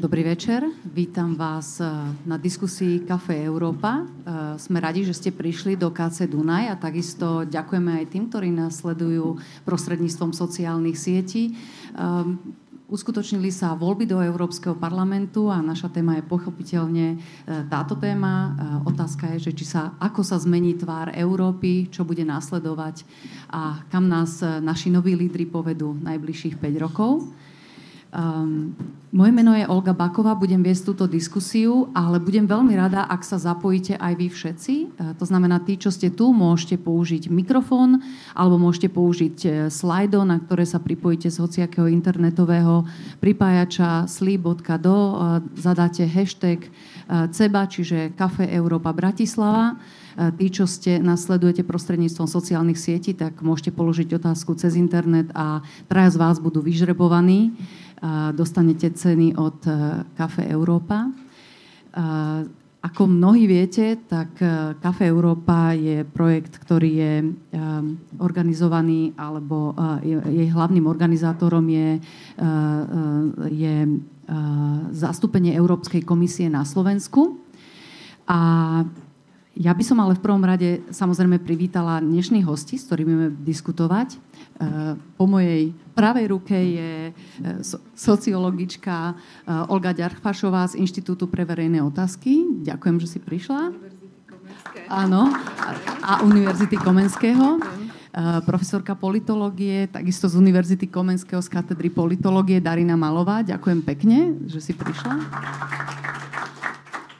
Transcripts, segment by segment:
Dobrý večer, vítam vás na diskusii Café Európa. Sme radi, že ste prišli do KC Dunaj a takisto ďakujeme aj tým, ktorí nás sledujú prostredníctvom sociálnych sietí. Uskutočnili sa voľby do Európskeho parlamentu a naša téma je pochopiteľne táto téma. Otázka je, že ako sa zmení tvár Európy, čo bude následovať a kam nás naši noví lídri povedú najbližších 5 rokov. Moje meno je Olga Báková, budem viesť túto diskusiu, ale budem veľmi rada, ak sa zapojíte aj vy všetci. To znamená, tí, čo ste tu, môžete použiť mikrofón alebo môžete použiť Slido, na ktoré sa pripojíte z hociakého internetového pripájača sli.do, zadáte hashtag CEBA, čiže Café Európa Bratislava. Tí, čo ste nás sledujete prostredníctvom sociálnych sietí, tak môžete položiť otázku cez internet a traja z vás budú vyžrebovaní. Dostanete ceny od Café Európa. Ako mnohí viete, tak Café Európa je projekt, ktorý je organizovaný, alebo jej hlavným organizátorom je zastúpenie Európskej komisie na Slovensku. A ja by som ale v prvom rade samozrejme privítala dnešných hostí, s ktorými budeme diskutovať. Po mojej pravej ruke je sociologička Olga Gyárfášová z Inštitútu pre verejné otázky. Ďakujem, že si prišla. Áno, a Univerzity Komenského. Profesorka politológie, takisto z Univerzity Komenského z katedry politológie Darina Malová. Ďakujem pekne, že si prišla.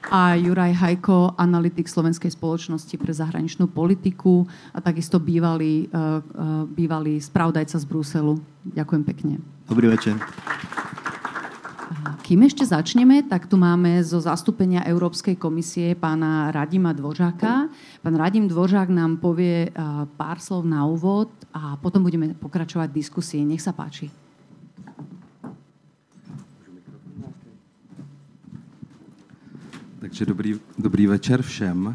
A Juraj Hajko, analytik Slovenskej spoločnosti pre zahraničnú politiku a takisto bývalý spravodajca z Bruselu. Ďakujem pekne. Dobrý večer. Kým ešte začneme, tak tu máme zo zastúpenia Európskej komisie pána Radima Dvořáka. Pán Radim Dvořák nám povie pár slov na úvod a potom budeme pokračovať v diskusii. Nech sa páči. Takže dobrý večer všem.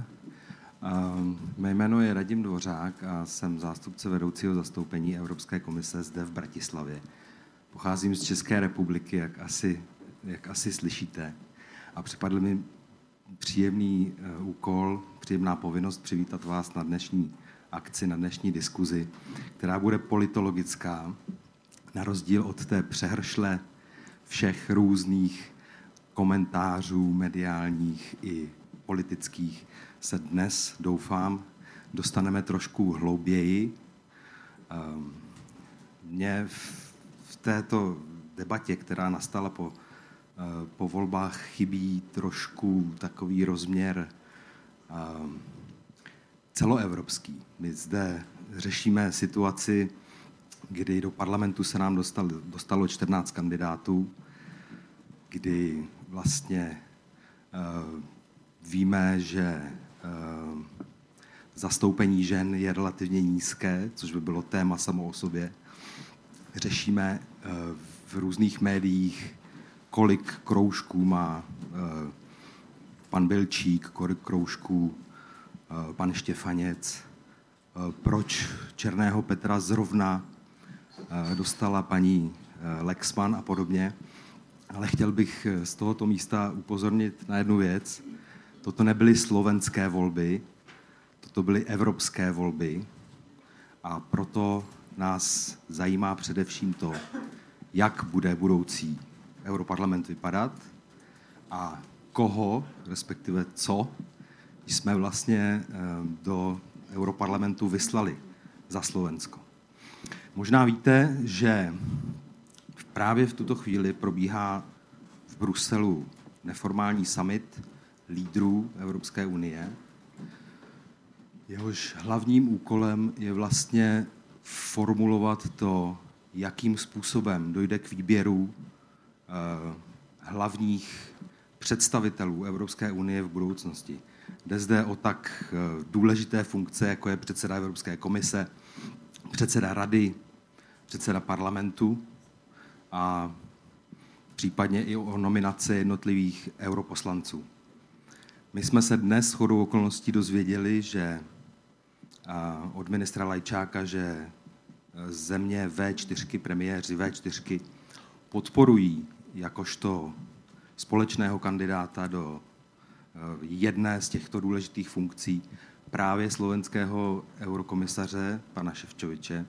Mé jméno je Radim Dvořák a jsem zástupce vedoucího zastoupení Evropské komise zde v Bratislavě. Pocházím z České republiky, jak asi slyšíte. A připadl mi příjemný úkol, příjemná povinnost přivítat vás na dnešní akci, na dnešní diskuzi, která bude politologická, na rozdíl od té přehršle všech různých komentářů mediálních i politických se dnes, doufám, dostaneme trošku hlouběji. Mě v této debatě, která nastala po volbách, chybí trošku takový rozměr celoevropský. My zde řešíme situaci, kdy do parlamentu se nám dostalo 14 kandidátů, kdy vlastně víme, že zastoupení žen je relativně nízké, což by bylo téma samo o sobě. Řešíme v různých médiích, kolik kroužků má pan Bilčík, kolik kroužků pan Štěfanec, proč Černého Petra zrovna dostala paní Lexman a podobně. Ale chtěl bych z tohoto místa upozornit na jednu věc. Toto nebyly slovenské volby, toto byly evropské volby a proto nás zajímá především to, jak bude budoucí europarlament vypadat a koho, respektive co, jsme vlastně do europarlamentu vyslali za Slovensko. Možná víte, že právě v tuto chvíli probíhá v Bruselu neformální summit lídrů Evropské unie. Jehož hlavním úkolem je vlastně formulovat to, jakým způsobem dojde k výběru hlavních představitelů Evropské unie v budoucnosti. Jde zde o tak důležité funkce, jako je předseda Evropské komise, předseda rady, předseda parlamentu, a případně i o nominaci jednotlivých europoslanců. My jsme se dnes shodou okolností dozvěděli, že od ministra Lajčáka, že země V4, premiéři V4 podporují jakožto společného kandidáta do jedné z těchto důležitých funkcí právě slovenského eurokomisaře, pana Ševčoviče.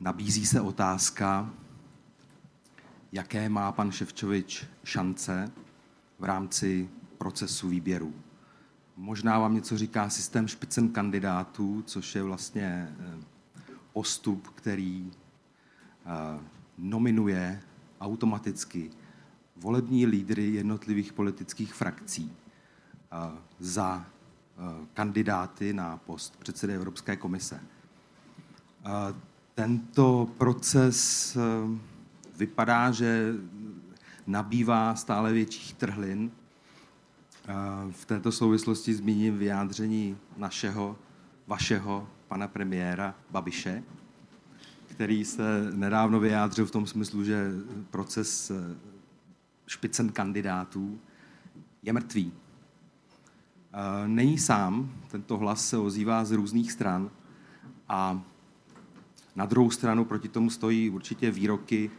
Nabízí se otázka, jaké má pan Ševčovič šance v rámci procesu výběru. Možná vám něco říká systém Spitzenkandidátů, což je vlastně postup, který nominuje automaticky volební lídry jednotlivých politických frakcí za kandidáty na post předsedy Evropské komise. Tento proces vypadá, že nabývá stále větších trhlin. V této souvislosti zmíním vyjádření vašeho pana premiéra Babiše, který se nedávno vyjádřil v tom smyslu, že proces Spitzenkandidátů je mrtvý. Není sám, tento hlas se ozývá z různých stran a na druhou stranu proti tomu stojí určitě výroky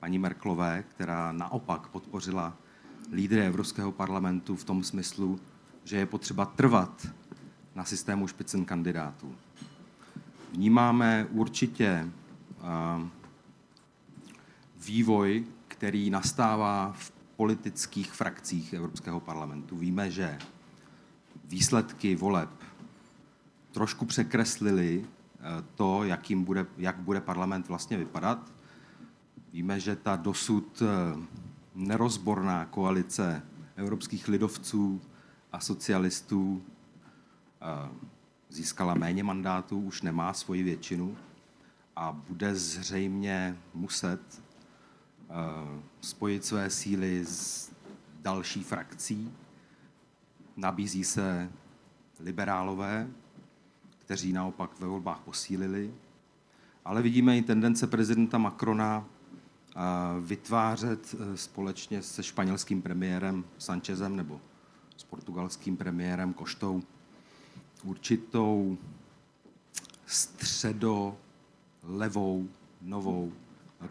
paní Merkelové, která naopak podpořila lídry Evropského parlamentu v tom smyslu, že je potřeba trvat na systému Spitzenkandidátů. Vnímáme určitě vývoj, který nastává v politických frakcích Evropského parlamentu. Víme, že výsledky voleb trošku překreslily to, jak bude parlament vlastně vypadat. Víme, že ta dosud nerozborná koalice evropských lidovců a socialistů získala méně mandátů, už nemá svoji většinu a bude zřejmě muset spojit své síly s další frakcí. Nabízí se liberálové, kteří naopak ve volbách posílili, ale vidíme i tendence prezidenta Macrona vytvářet společně se španělským premiérem Sanchezem nebo s portugalským premiérem Koštou určitou středolevou novou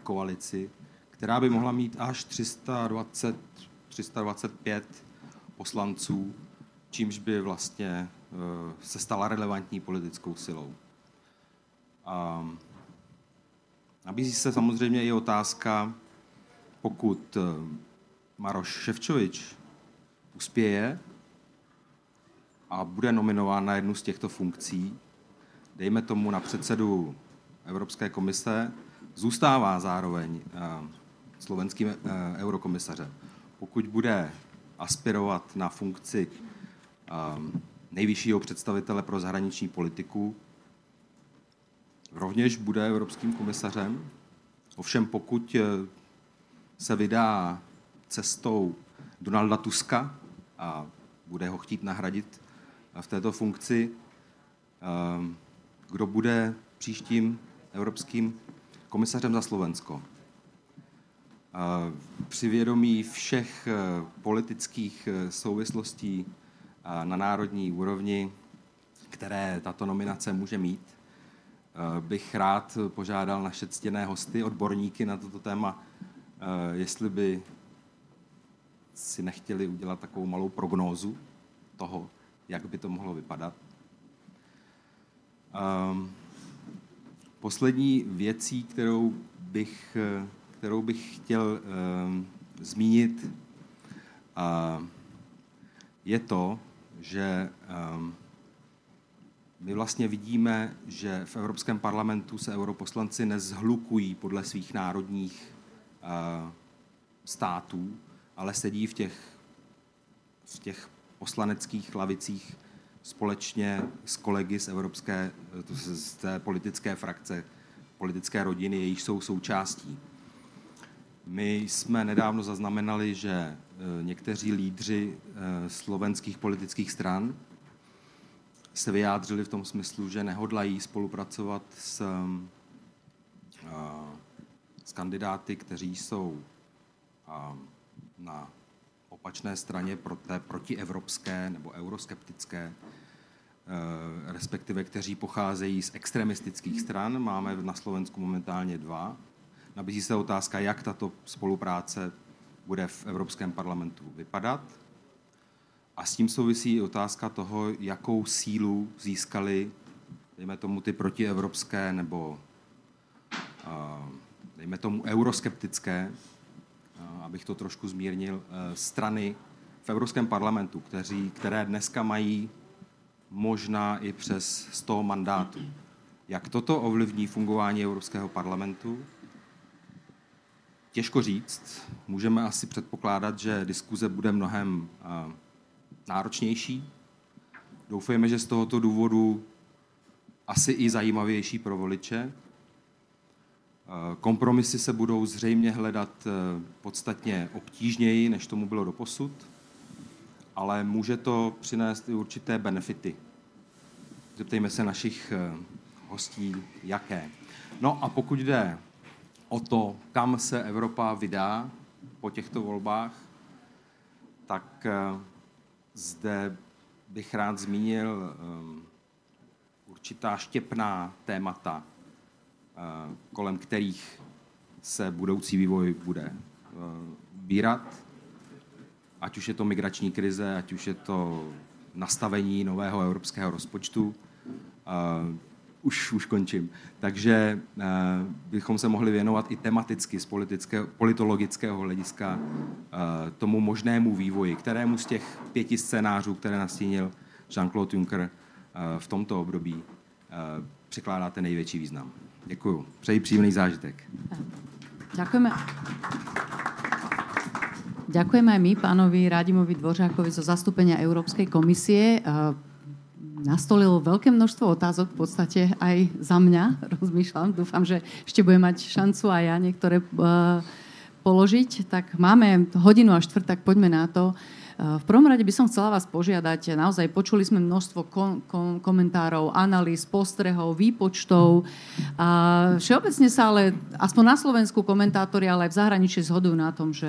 koalici, která by mohla mít až 325 poslanců, čímž by vlastně se stala relevantní politickou silou. A nabízí se samozřejmě i otázka, pokud Maroš Ševčovič uspěje a bude nominován na jednu z těchto funkcí, dejme tomu na předsedu Evropské komise, zůstává zároveň slovenským eurokomisařem. Pokud bude aspirovat na funkci nejvyššího představitele pro zahraniční politiku, rovněž bude evropským komisařem. Ovšem pokud se vydá cestou Donalda Tuska a bude ho chtít nahradit v této funkci, kdo bude příštím evropským komisařem za Slovensko? Při vědomí všech politických souvislostí na národní úrovni, které tato nominace může mít, bych rád požádal naše ctěné hosty, odborníky na toto téma, jestli by si nechtěli udělat takovou malou prognózu toho, jak by to mohlo vypadat. Poslední věcí, kterou bych chtěl zmínit, je to, že my vlastně vidíme, že v Evropském parlamentu se europoslanci nezhlukují podle svých národních států, ale sedí v těch poslaneckých lavicích společně s kolegy z té politické frakce, politické rodiny, jejíž jsou součástí. My jsme nedávno zaznamenali, že někteří lídři slovenských politických stran se vyjádřili v tom smyslu, že nehodlají spolupracovat s kandidáty, kteří jsou na opačné straně té protievropské nebo euroskeptické, respektive kteří pocházejí z extremistických stran. Máme na Slovensku momentálně dva. Nabízí se otázka, jak tato spolupráce bude v Evropském parlamentu vypadat. A s tím souvisí otázka toho, jakou sílu získali, dejme tomu, ty protievropské nebo dejme tomu euroskeptické, abych to trošku zmírnil, strany v Evropském parlamentu, které dneska mají možná i přes 100 mandátů. Jak toto ovlivní fungování Evropského parlamentu? Těžko říct. Můžeme asi předpokládat, že diskuze bude mnohem náročnější. Doufejme, že z tohoto důvodu asi i zajímavější pro voliče. Kompromisy se budou zřejmě hledat podstatně obtížněji, než tomu bylo doposud, ale může to přinést i určité benefity. Zeptejme se našich hostí, jaké. No a pokud jde o to, kam se Evropa vydá po těchto volbách, tak zde bych rád zmínil určitá štěpná témata, kolem kterých se budoucí vývoj bude ubírat. Ať už je to migrační krize, ať už je to nastavení nového evropského rozpočtu. Už končím. Takže bychom se mohli věnovat i tematicky z politologického hlediska tomu možnému vývoji, kterému z těch 5 scénářů, které nastínil Jean-Claude Juncker v tomto období, překládáte největší význam. Děkuju. Přeji příjemný zážitek. Ďakujeme. Ďakujeme aj my pánovi Radimovi Dvořákovi zo zastúpenia Európskej komisie. Nastolil veľké množstvo otázok, v podstate aj za mňa, rozmýšľam. Dúfam, že ešte budem mať šancu aj ja niektoré položiť. Tak máme hodinu a štvrtak, poďme na to. V prvom rade by som chcela vás požiadať, naozaj počuli sme množstvo komentárov, analýz, postrehov, výpočtov. Všeobecne sa ale, aspoň na Slovensku komentátori, ale aj v zahraničí zhodujú na tom, že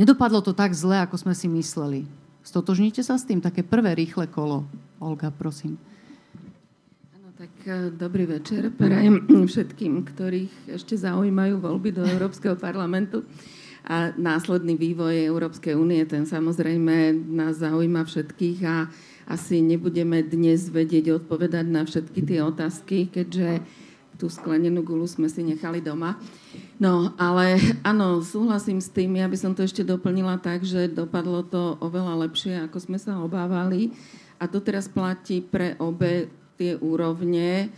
nedopadlo to tak zle, ako sme si mysleli. Stotožníte sa s tým? Také prvé rýchle kolo. Olga, prosím. Áno, tak dobrý večer. Prajem všetkým, ktorých ešte zaujímajú voľby do Európskeho parlamentu. A následný vývoj Európskej únie, ten samozrejme nás zaujíma všetkých a asi nebudeme dnes vedieť odpovedať na všetky tie otázky, keďže tú sklenenú guľu sme si nechali doma. No, ale áno, súhlasím s tým, ja by som to ešte doplnila tak, že dopadlo to oveľa lepšie, ako sme sa obávali. A to teraz platí pre obe tie úrovne,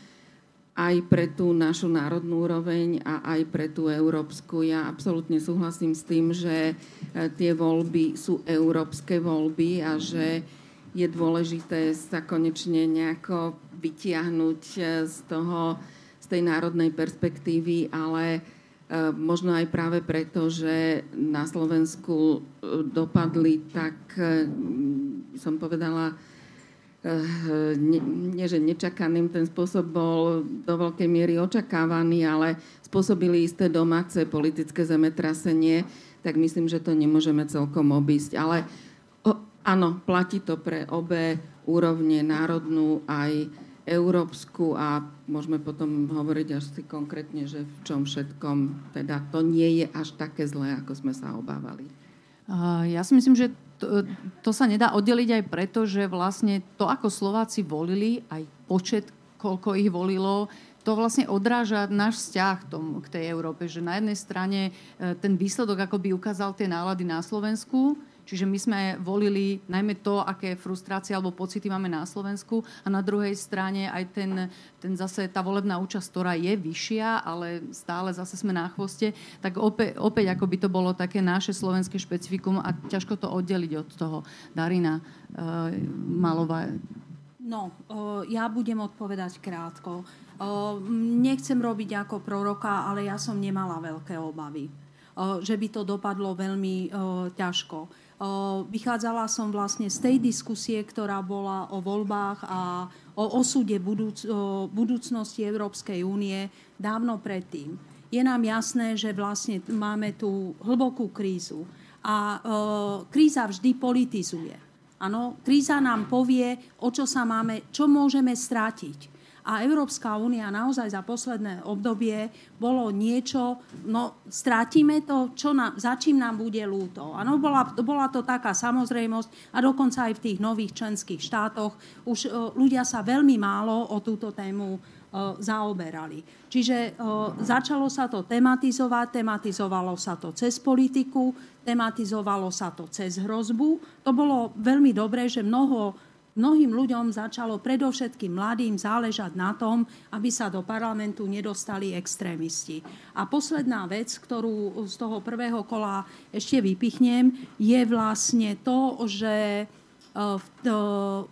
aj pre tú našu národnú úroveň a aj pre tú európsku. Ja absolútne súhlasím s tým, že tie voľby sú európske voľby a že je dôležité sa konečne nejako vytiahnuť z tej národnej perspektívy, ale možno aj práve preto, že na Slovensku dopadli tak, som povedala, nie že nečakaným, ten spôsob bol do veľkej miery očakávaný, ale spôsobili isté domáce politické zemetrasenie, tak myslím, že to nemôžeme celkom obísť. Ale áno, platí to pre obe úrovne, národnú aj európsku, a môžeme potom hovoriť až si konkrétne, že v čom všetkom teda to nie je až také zlé, ako sme sa obávali. Ja si myslím, že to sa nedá oddeliť aj preto, že vlastne to, ako Slováci volili, aj počet, koľko ich volilo, to vlastne odráža náš vzťah k tej Európe. Že na jednej strane ten výsledok akoby ukázal tie nálady na Slovensku, čiže my sme volili najmä to, aké frustrácie alebo pocity máme na Slovensku, a na druhej strane aj ten zase tá volebná účasť, ktorá je vyššia, ale stále zase sme na chvoste, tak opäť ako by to bolo také naše slovenské špecifikum a ťažko to oddeliť od toho. Darina Malová. No, ja budem odpovedať krátko. Nechcem robiť ako proroka, ale ja som nemala veľké obavy, že by to dopadlo veľmi ťažko. Vychádzala som vlastne z tej diskusie, ktorá bola o voľbách a o osude budúcnosti Európskej únie dávno predtým. Je nám jasné, že vlastne máme tú hlbokú krízu a kríza vždy politizuje. Áno, kríza nám povie, o čo sa máme, čo môžeme stratiť. A Európska únia naozaj za posledné obdobie bolo niečo, no strátime to, za čím nám bude ľúto. Áno, bola to taká samozrejmosť a dokonca aj v tých nových členských štátoch už ľudia sa veľmi málo o túto tému zaoberali. Čiže začalo sa to tematizovať, tematizovalo sa to cez politiku, tematizovalo sa to cez hrozbu. To bolo veľmi dobré, že mnohým ľuďom začalo, predovšetkým mladým, záležať na tom, aby sa do parlamentu nedostali extrémisti. A posledná vec, ktorú z toho prvého kola ešte vypichnem, je vlastne to, že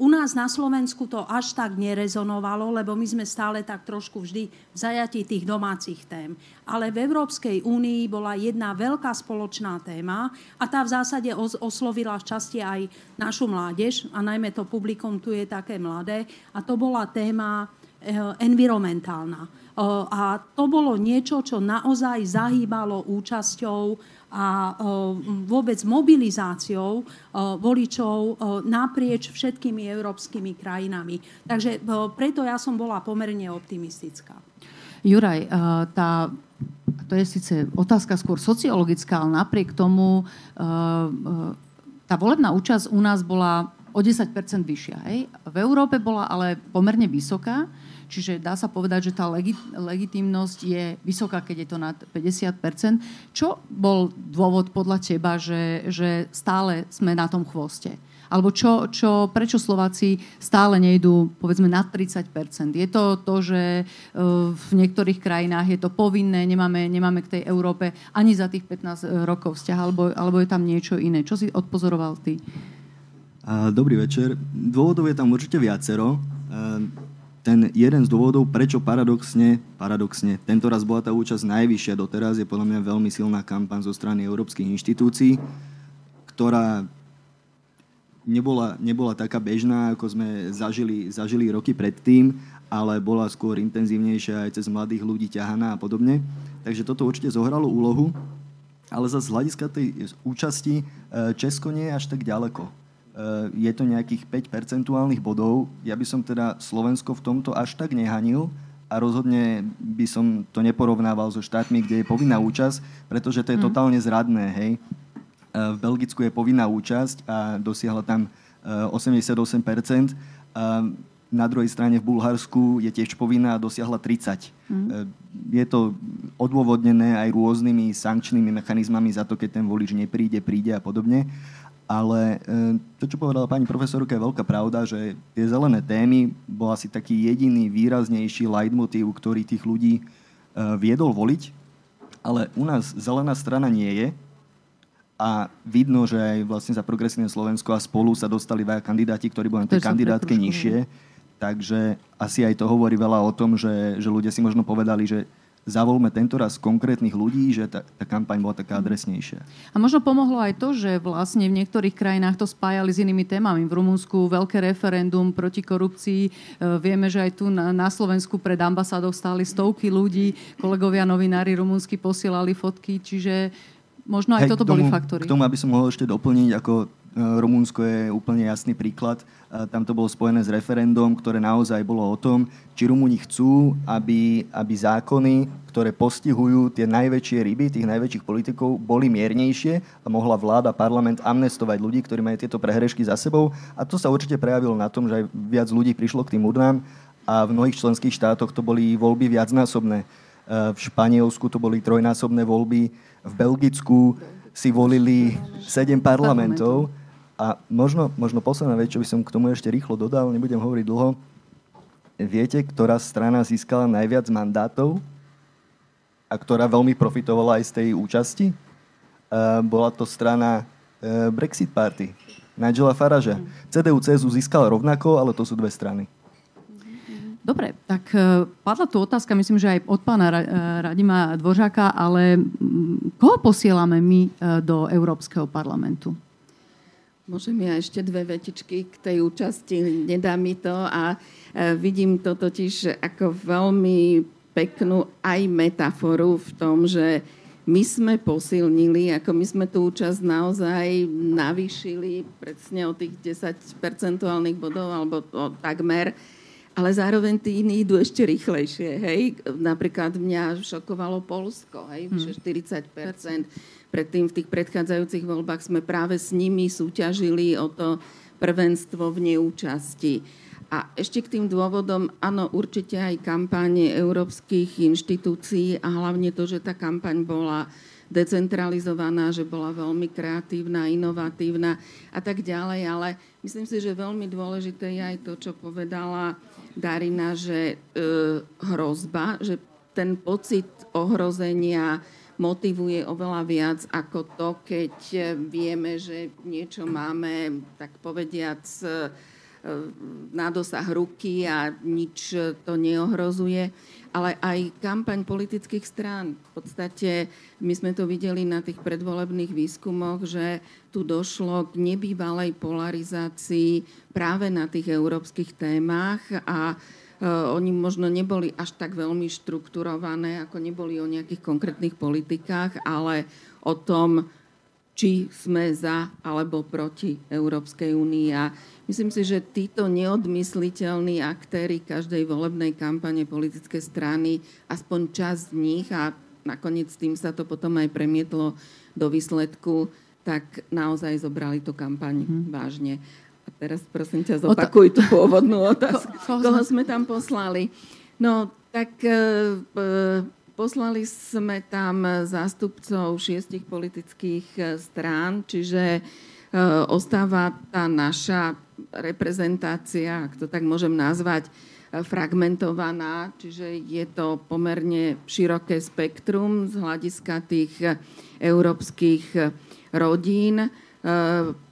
u nás na Slovensku to až tak nerezonovalo, lebo my sme stále tak trošku vždy v zajatí tých domácich tém. Ale v Európskej únii bola jedna veľká spoločná téma a tá v zásade oslovila v časti aj našu mládež, a najmä to publikum tu je také mladé, a to bola téma environmentálna. A to bolo niečo, čo naozaj zahýbalo účasťou a vôbec mobilizáciou voličov naprieč všetkými európskymi krajinami. Takže preto ja som bola pomerne optimistická. Juraj, to je síce otázka skôr sociologická, ale napriek tomu tá volebná účasť u nás bola o 10% vyššia. Hej? V Európe bola ale pomerne vysoká. Čiže dá sa povedať, že tá legitimnosť je vysoká, keď je to nad 50%. Čo bol dôvod podľa teba, že stále sme na tom chvoste? Alebo prečo Slováci stále nejdú, povedzme, nad 30%? Je to to, že v niektorých krajinách je to povinné, nemáme k tej Európe ani za tých 15 rokov vzťah, alebo je tam niečo iné? Čo si odpozoroval ty? Dobrý večer. Dôvodov je tam určite viacero. Ten jeden z dôvodov, prečo paradoxne, tentoraz bola tá účasť najvyššia doteraz, je podľa mňa veľmi silná kampaň zo strany európskych inštitúcií, ktorá nebola taká bežná, ako sme zažili roky predtým, ale bola skôr intenzívnejšia aj cez mladých ľudí ťahaná a podobne. Takže toto určite zohralo úlohu, ale zase z hľadiska tej účasti Česko nie je až tak ďaleko. Je to nejakých 5% bodov. Ja by som teda Slovensko v tomto až tak nehanil a rozhodne by som to neporovnával so štátmi, kde je povinná účasť, pretože to je totálne zradné. Hej. V Belgicku je povinná účasť a dosiahla tam 88%. Na druhej strane v Bulharsku je tiež povinná a dosiahla 30%. Je to odôvodnené aj rôznymi sankčnými mechanizmami za to, keď ten volič nepríde a podobne. Ale to, čo povedala pani profesorka, je veľká pravda, že tie zelené témy bol asi taký jediný výraznejší leitmotív, ktorý tých ľudí viedol voliť. Ale u nás zelená strana nie je. A vidno, že aj vlastne za Progresívne Slovensko a Spolu sa dostali dvaja kandidáti, ktorí boli na tej kandidátke nižšie. Takže asi aj to hovorí veľa o tom, že ľudia si možno povedali, že zavolme tentoraz konkrétnych ľudí, že tá kampaň bola taká adresnejšia. A možno pomohlo aj to, že vlastne v niektorých krajinách to spájali s inými témami. V Rumunsku veľké referendum proti korupcii. Vieme, že aj tu na Slovensku pred ambasádou stáli stovky ľudí. Kolegovia novinári rumúnsky posielali fotky, čiže možno aj toto boli faktory. K tomu, aby som mohol ešte doplniť, ako Rumunsko je úplne jasný príklad. Tam to bolo spojené s referendum, ktoré naozaj bolo o tom, či Rumúni chcú, aby zákony, ktoré postihujú tie najväčšie ryby, tých najväčších politikov, boli miernejšie a mohla vláda, parlament amnestovať ľudí, ktorí majú tieto prehrešky za sebou. A to sa určite prejavilo na tom, že aj viac ľudí prišlo k tým urnám a v mnohých členských štátoch to boli voľby viacnásobné. V Španielsku to boli trojnásobné voľby, v Belgicku si volili 7 parlamentov. A možno posledná vec, čo by som k tomu ešte rýchlo dodal, nebudem hovoriť dlho. Viete, ktorá strana získala najviac mandátov a ktorá veľmi profitovala aj z tej účasti? Bola to strana Brexit Party, Nigela Faragea. CDU-CSU získala rovnako, ale to sú dve strany. Dobre, tak padla tu otázka, myslím, že aj od pána Radima Dvořáka, ale koho posielame my do Európskeho parlamentu? Môžem ja ešte dve vetičky k tej účasti, nedá mi to a vidím to totiž ako veľmi peknú aj metaforu v tom, že my sme posilnili, ako my sme tú účasť naozaj navýšili presne o tých 10 percentuálnych bodov alebo o takmer ale zároveň tí iní idú ešte rýchlejšie, hej. Napríklad mňa šokovalo Poľsko, hej, vyše 40%. Predtým v tých predchádzajúcich voľbách sme práve s nimi súťažili o to prvenstvo v neúčasti. A ešte k tým dôvodom, áno, určite aj kampáne európskych inštitúcií a hlavne to, že tá kampaň bola decentralizovaná, že bola veľmi kreatívna, inovatívna a tak ďalej, ale myslím si, že veľmi dôležité je aj to, čo povedala Darina, že hrozba, že ten pocit ohrozenia motivuje oveľa viac ako to, keď vieme, že niečo máme, tak povediac, na dosah ruky a nič to neohrozuje. Ale aj kampaň politických strán. V podstate my sme to videli na tých predvolebných výskumoch, že tu došlo k nebývalej polarizácii práve na tých európskych témach a oni možno neboli až tak veľmi štrukturované, ako neboli o nejakých konkrétnych politikách, ale o tom, či sme za alebo proti Európskej únii. A myslím si, že títo neodmysliteľní aktéri každej volebnej kampane politické strany, aspoň časť z nich, a nakoniec tým sa to potom aj premietlo do výsledku, tak naozaj zobrali tú kampaň vážne. A teraz prosím ťa zopakuj tú pôvodnú otázku. Koho sme tam poslali? No, tak... Poslali sme tam zástupcov 6 politických strán, čiže ostáva tá naša reprezentácia, ak to tak môžem nazvať, fragmentovaná, čiže je to pomerne široké spektrum z hľadiska tých európskych rodín.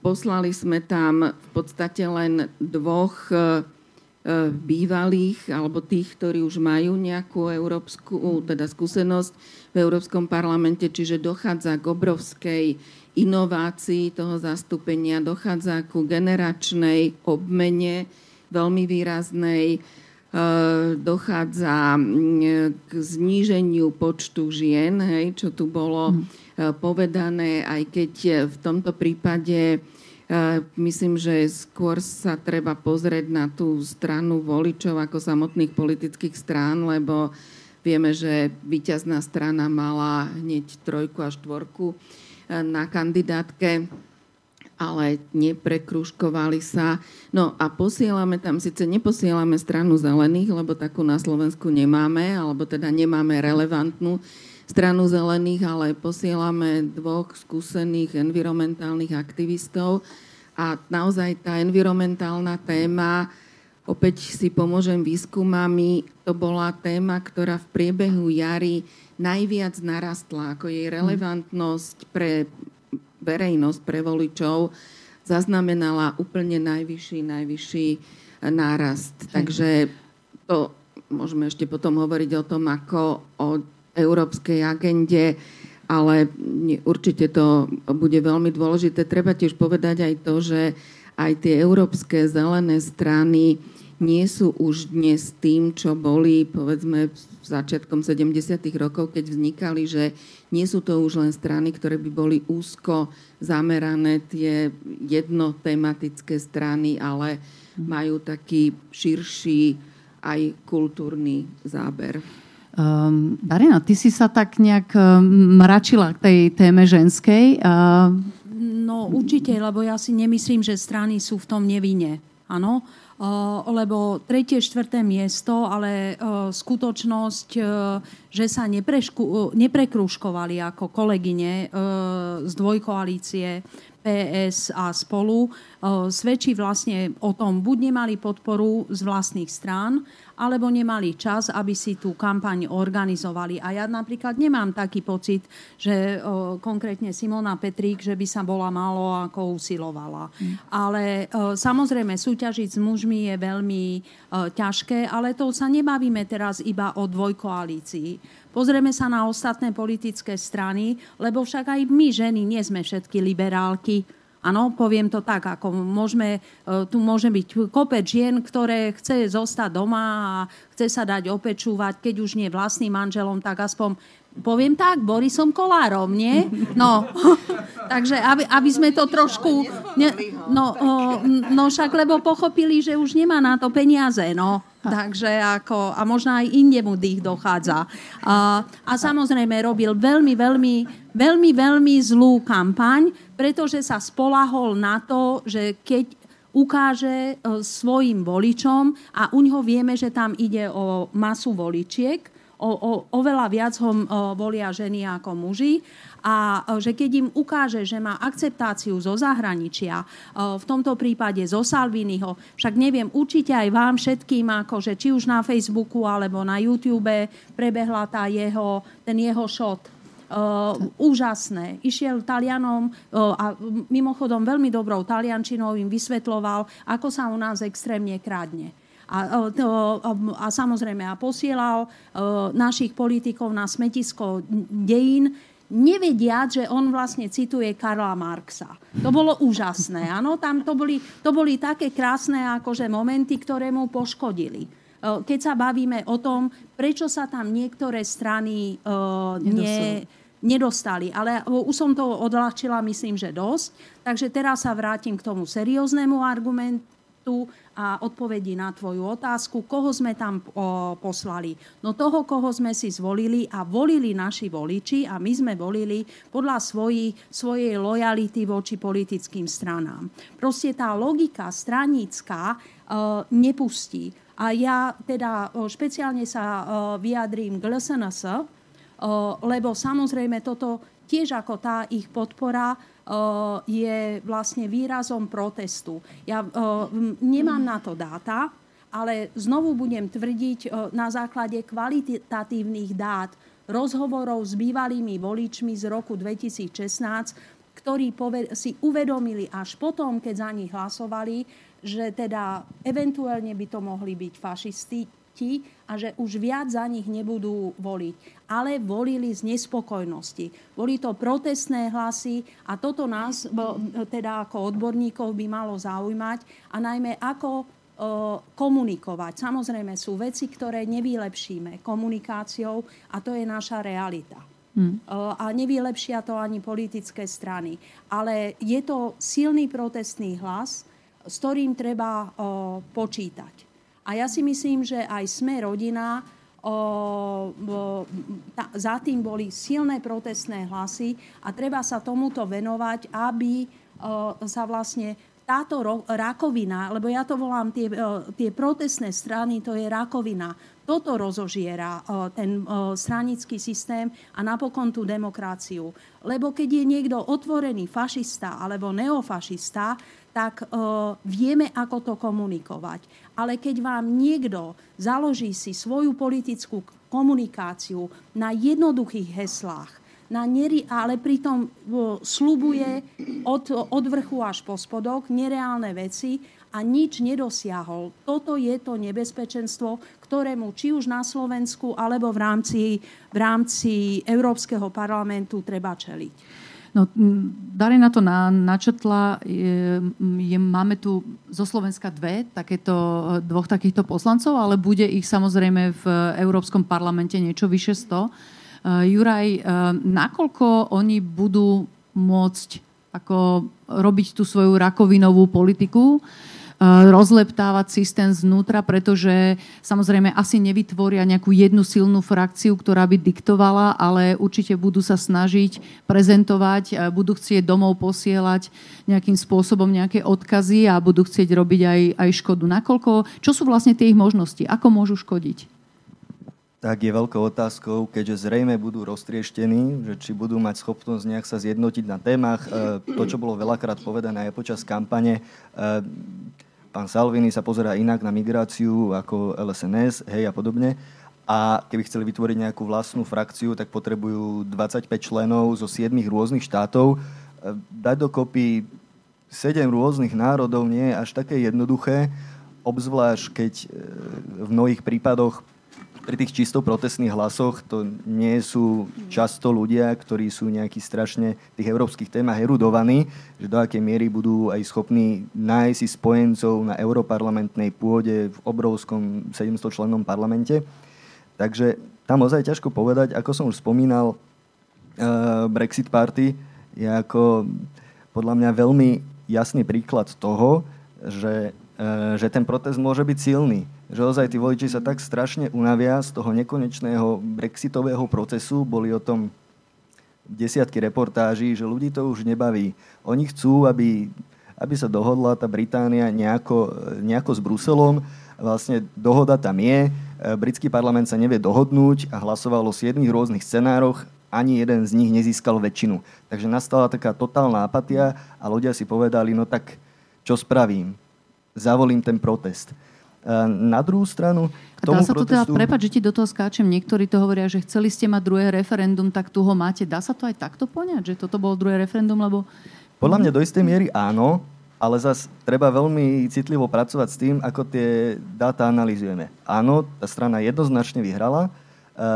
Poslali sme tam v podstate len 2 bývalých, alebo tých, ktorí už majú nejakú európsku, teda skúsenosť v Európskom parlamente, čiže dochádza k obrovskej inovácii toho zastúpenia, dochádza ku generačnej obmene veľmi výraznej, dochádza k zníženiu počtu žien, hej, čo tu bolo povedané, aj keď v tomto prípade myslím, že skôr sa treba pozrieť na tú stranu voličov ako samotných politických strán, lebo vieme, že víťazná strana mala hneď 3 a 4 na kandidátke, ale neprekružkovali sa. No a posielame tam, síce neposielame stranu zelených, lebo takú na Slovensku nemáme, alebo teda nemáme relevantnú stranu zelených, ale posielame 2 skúsených environmentálnych aktivistov a naozaj tá environmentálna téma, opäť si pomôžem výskumami, to bola téma, ktorá v priebehu jary najviac narastla, ako jej relevantnosť pre verejnosť, pre voličov zaznamenala úplne najvyšší nárast. Takže to môžeme ešte potom hovoriť o tom, ako o európskej agende, ale určite to bude veľmi dôležité. Treba tiež povedať aj to, že aj tie európske zelené strany nie sú už dnes tým, čo boli, povedzme, začiatkom 70. rokov, keď vznikali, že nie sú to už len strany, ktoré by boli úzko zamerané, tie jednotematické strany, ale majú taký širší aj kultúrny záber. Darina, ty si sa tak nejak mračila k tej téme ženskej. No určite, lebo ja si nemyslím, že strany sú v tom nevinne. Áno, lebo 3., 4. miesto, ale skutočnosť, že sa neprekruškovali ako kolegyne z dvojkoalície PS a Spolu, svedčí vlastne o tom, buď nemali podporu z vlastných strán, alebo nemali čas, aby si tú kampaň organizovali. A ja napríklad nemám taký pocit, že konkrétne Simona Petrík, že by sa bola málo ako usilovala. Ale samozrejme, súťažiť s mužmi je veľmi ťažké, ale to sa nebavíme teraz iba o dvojkoalícii. Pozrieme sa na ostatné politické strany, lebo však aj my ženy nie sme všetky liberálky. Áno, poviem to tak, ako môže byť kopec žien, ktoré chce zostať doma a chce sa dať opečúvať, keď už nie vlastným manželom, tak aspoň, poviem tak, Borisom Kolárom, nie? No, takže aby sme to trošku... však lebo pochopili, že už nemá na to peniaze, no. Takže ako, a možno aj inde mu dých dochádza. A samozrejme robil veľmi zlú kampaň, pretože sa spoľahol na to, že keď ukáže svojim voličom, a uňho vieme, že tam ide o masu voličiek, oveľa viac ho volia ženy ako muži, a že keď im ukáže, že má akceptáciu zo zahraničia, v tomto prípade zo Salviniho, však neviem, určite aj vám všetkým, akože či už na Facebooku alebo na YouTube prebehla ten jeho šot. Úžasné. Išiel Talianom a mimochodom veľmi dobrou taliančinou im vysvetloval, ako sa u nás extrémne kradne. A samozrejme posielal našich politikov na smetisko dejín, nevediac, že on vlastne cituje Karla Marxa. To bolo úžasné. Áno? Tam to boli také krásne akože momenty, ktoré mu poškodili. Keď sa bavíme o tom, prečo sa tam niektoré strany nedostali. Ale už som to odľahčila, myslím, že dosť. Takže teraz sa vrátim k tomu serióznemu argumentu a odpovedi na tvoju otázku, koho sme tam poslali. No toho, koho sme si zvolili a volili naši voliči, a my sme volili podľa svojej lojality voči politickým stranám. Proste tá logika stranická nepustí. A ja teda špeciálne sa vyjadrím k SNS, lebo samozrejme toto tiež ako tá ich podpora je vlastne výrazom protestu. Ja nemám na to dáta, ale znovu budem tvrdiť na základe kvalitatívnych dát rozhovorov s bývalými voličmi z roku 2016, ktorí si uvedomili až potom, keď za nich hlasovali, že teda eventuálne by to mohli byť fašisti, a že už viac za nich nebudú voliť. Ale volili z nespokojnosti. Boli to protestné hlasy a toto nás, teda ako odborníkov, by malo zaujímať, a najmä ako komunikovať. Samozrejme sú veci, ktoré nevylepšíme komunikáciou, a to je naša realita. A nevylepšia to ani politické strany. Ale je to silný protestný hlas, s ktorým treba počítať. A ja si myslím, že aj Sme rodina, za tým boli silné protestné hlasy a treba sa tomuto venovať, aby sa vlastne táto rakovina, lebo ja to volám tie protestné strany, to je rakovina. Toto rozožiera ten stranický systém a napokon tú demokraciu. Lebo keď je niekto otvorený fašista alebo neofašista, tak vieme, ako to komunikovať. Ale keď vám niekto založí si svoju politickú komunikáciu na jednoduchých heslách, ale pritom sľubuje od vrchu až po spodok nereálne veci a nič nedosiahol. Toto je to nebezpečenstvo, ktorému či už na Slovensku alebo v rámci Európskeho parlamentu treba čeliť. No, Darina to načetla, máme tu zo Slovenska dvoch takýchto poslancov, ale bude ich samozrejme v Európskom parlamente niečo vyše 100. Juraj, nakoľko oni budú môcť ako robiť tú svoju rakovinovú politiku, rozleptávať systém znútra, pretože samozrejme asi nevytvoria nejakú jednu silnú frakciu, ktorá by diktovala, ale určite budú sa snažiť prezentovať, budú chcieť domov posielať nejakým spôsobom nejaké odkazy a budú chcieť robiť aj škodu. Čo sú vlastne tie ich možnosti? Ako môžu škodiť? Tak je veľkou otázkou, keďže zrejme budú roztrieštení, že či budú mať schopnosť nejak sa zjednotiť na témach. To, čo bolo veľakrát povedané aj počas kampane, pán Salvini sa pozerá inak na migráciu ako LSNS, hej, a podobne. A keby chceli vytvoriť nejakú vlastnú frakciu, tak potrebujú 25 členov zo 7 rôznych štátov. Dať dokopy 7 rôznych národov nie je až také jednoduché, obzvlášť keď v mnohých prípadoch pri tých čisto protestných hlasoch to nie sú často ľudia, ktorí sú nejaký strašne v tých európskych témach erudovaní, že do akej miery budú aj schopní nájsť spojencov na europarlamentnej pôde v obrovskom 700-člennom parlamente. Takže tam ozaj ťažko povedať, ako som už spomínal, Brexit Party je ako podľa mňa veľmi jasný príklad toho, že ten protest môže byť silný. Že ozaj tí voliči sa tak strašne unavia z toho nekonečného brexitového procesu. Boli o tom desiatky reportáží, že ľudí to už nebaví. Oni chcú, aby sa dohodla tá Británia nejako s Bruselom. Vlastne dohoda tam je. Britský parlament sa nevie dohodnúť a hlasoval o 7 rôznych scenároch. Ani jeden z nich nezískal väčšinu. Takže nastala taká totálna apatia a ľudia si povedali, no tak čo spravím? Zavolím ten protest. Na druhú stranu k tomu protestu... Dá sa to teda, prepáč, že ti do toho skáčem, niektorí to hovoria, že chceli ste mať druhé referendum, tak tu ho máte. Dá sa to aj takto poňať, že toto bolo druhé referendum, lebo... Podľa mňa do istej miery áno, ale zase treba veľmi citlivo pracovať s tým, ako tie dáta analyzujeme. Áno, tá strana jednoznačne vyhrala.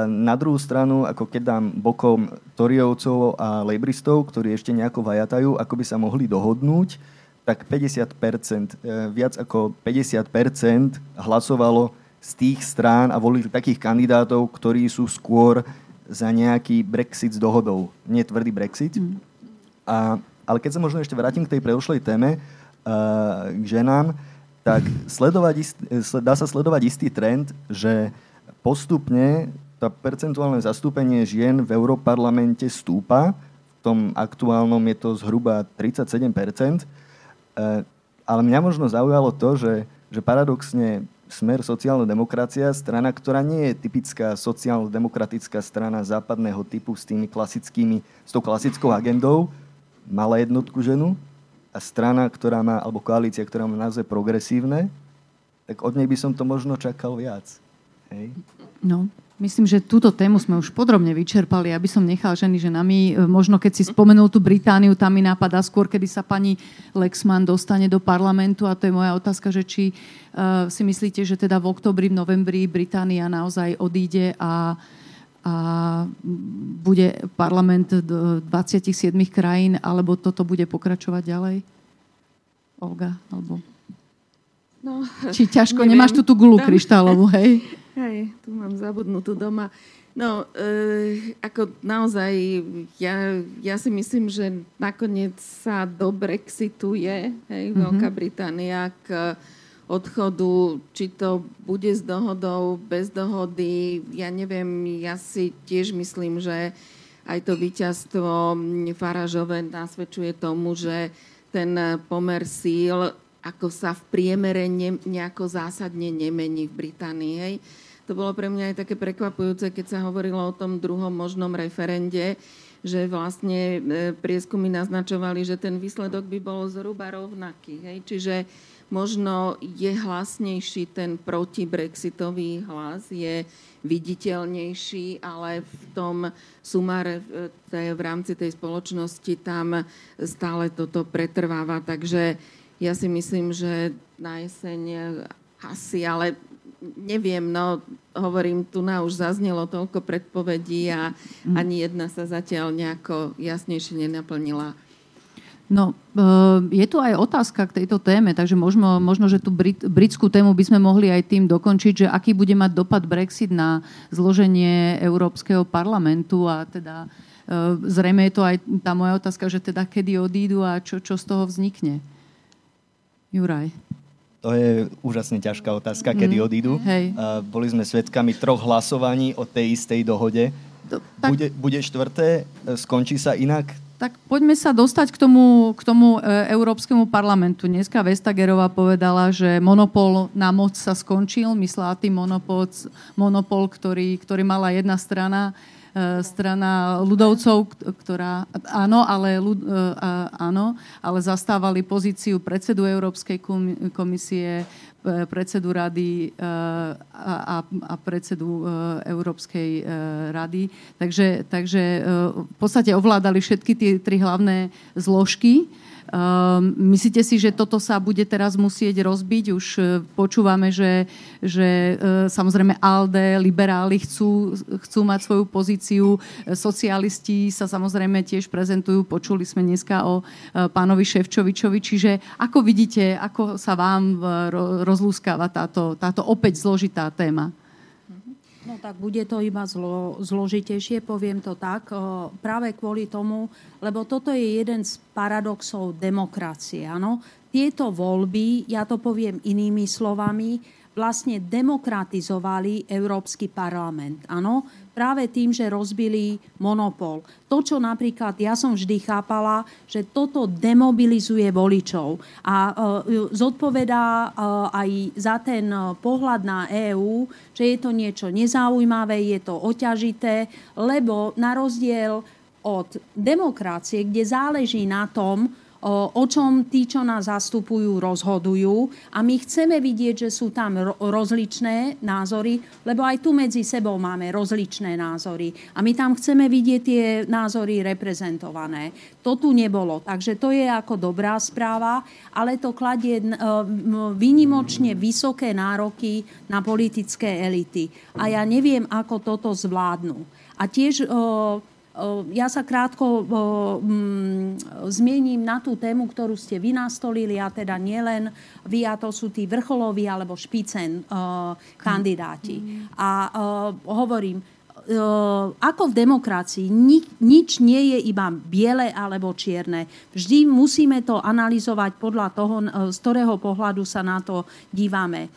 Na druhú stranu, ako keď dám bokom Toryovcov a Labouristov, ktorí ešte nejako vajatajú, ako by sa mohli dohodnúť, tak 50%, viac ako 50% hlasovalo z tých strán a volili takých kandidátov, ktorí sú skôr za nejaký Brexit s dohodou. Nie tvrdý Brexit. Ale keď sa možno ešte vrátim k tej predošlej téme, k ženám, tak dá sa sledovať istý trend, že postupne tá percentuálne zastúpenie žien v Európarlamente stúpa. V tom aktuálnom je to zhruba 37%. Ale mňa možno zaujalo to, že paradoxne Smer sociálna demokracia, strana, ktorá nie je typická sociálno-demokratická strana západného typu s tou klasickou agendou, mala jednotku ženu a strana, ktorá má, alebo koalícia, ktorá má naozaj progresívne, tak od nej by som to možno čakal viac. Hej. No, myslím, že túto tému sme už podrobne vyčerpali. Ja by som nechal ženy ženami. Možno keď si spomenul tú Britániu, tam mi napadá skôr, kedy sa pani Lexman dostane do parlamentu a to je moja otázka, že či si myslíte, že teda v októbri, v novembri Británia naozaj odíde a bude parlament 27 krajín, alebo toto bude pokračovať ďalej? Olga, alebo... No, či ťažko, neviem. Nemáš tú gulu kryštálovú, hej? Hej, tu mám zabudnutú doma. No, ako naozaj, ja si myslím, že nakoniec sa do Brexitu je, hej, Veľká Británia k odchodu, či to bude s dohodou, bez dohody, ja neviem, ja si tiež myslím, že aj to víťazstvo Farageové nasvedčuje tomu, že ten pomer síl ako sa v priemere nejako zásadne nemení v Británii. Hej. To bolo pre mňa aj také prekvapujúce, keď sa hovorilo o tom druhom možnom referende, že vlastne prieskumy naznačovali, že ten výsledok by bol zhruba rovnaký. Hej. Čiže možno je hlasnejší ten protibrexitový hlas, je viditeľnejší, ale v tom sumáre v rámci tej spoločnosti tam stále toto pretrváva. Takže ja si myslím, že na jeseň asi, ale neviem, no hovorím, tu na už zaznelo toľko predpovedí a ani jedna sa zatiaľ nejako jasnejšie nenaplnila. No, je tu aj otázka k tejto téme, takže možno že tú britskú tému by sme mohli aj tým dokončiť, že aký bude mať dopad Brexit na zloženie Európskeho parlamentu a teda zrejme je to aj tá moja otázka, že teda kedy odídu a čo z toho vznikne. Juraj. To je úžasne ťažká otázka, kedy odídu. Boli sme svedkami 3 hlasovaní o tej istej dohode. Bude 4., skončí sa inak? Tak poďme sa dostať k tomu Európskemu parlamentu. Dneska Vestagerová povedala, že monopol na moc sa skončil. Myslela tým monopol, ktorý mala jedna strana ľudovcov, ktorá áno, ale zastávali pozíciu predsedu Európskej komisie, predsedu rady a predsedu Európskej rady. Takže v podstate ovládali všetky tie tri hlavné zložky. Myslíte si, že toto sa bude teraz musieť rozbiť? Už počúvame, že samozrejme ALDE, liberáli chcú mať svoju pozíciu, socialisti sa samozrejme tiež prezentujú, počuli sme dneska o pánovi Ševčovičovi, čiže ako vidíte, ako sa vám rozlúskáva táto opäť zložitá téma? No tak bude to iba zložitejšie, poviem to tak, práve kvôli tomu, lebo toto je jeden z paradoxov demokracie, áno. Tieto voľby, ja to poviem inými slovami, vlastne demokratizovali Európsky parlament, áno. Práve tým, že rozbili monopol. To, čo napríklad ja som vždy chápala, že toto demobilizuje voličov a zodpovedá aj za ten pohľad na EÚ, že je to niečo nezaujímavé, je to oťažité, lebo na rozdiel od demokracie, kde záleží na tom, o čom tí, čo nás zastupujú, rozhodujú. A my chceme vidieť, že sú tam rozličné názory, lebo aj tu medzi sebou máme rozličné názory. A my tam chceme vidieť tie názory reprezentované. To tu nebolo. Takže to je ako dobrá správa, ale to kladie výnimočne vysoké nároky na politické elity. A ja neviem, ako toto zvládnu. A tiež... Ja sa krátko zmiením na tú tému, ktorú ste vy nastolili, a teda nielen vy, a to sú tí vrcholoví alebo špicen kandidáti. A hovorím, ako v demokracii, nič nie je iba biele alebo čierne. Vždy musíme to analyzovať podľa toho, z ktorého pohľadu sa na to dívame.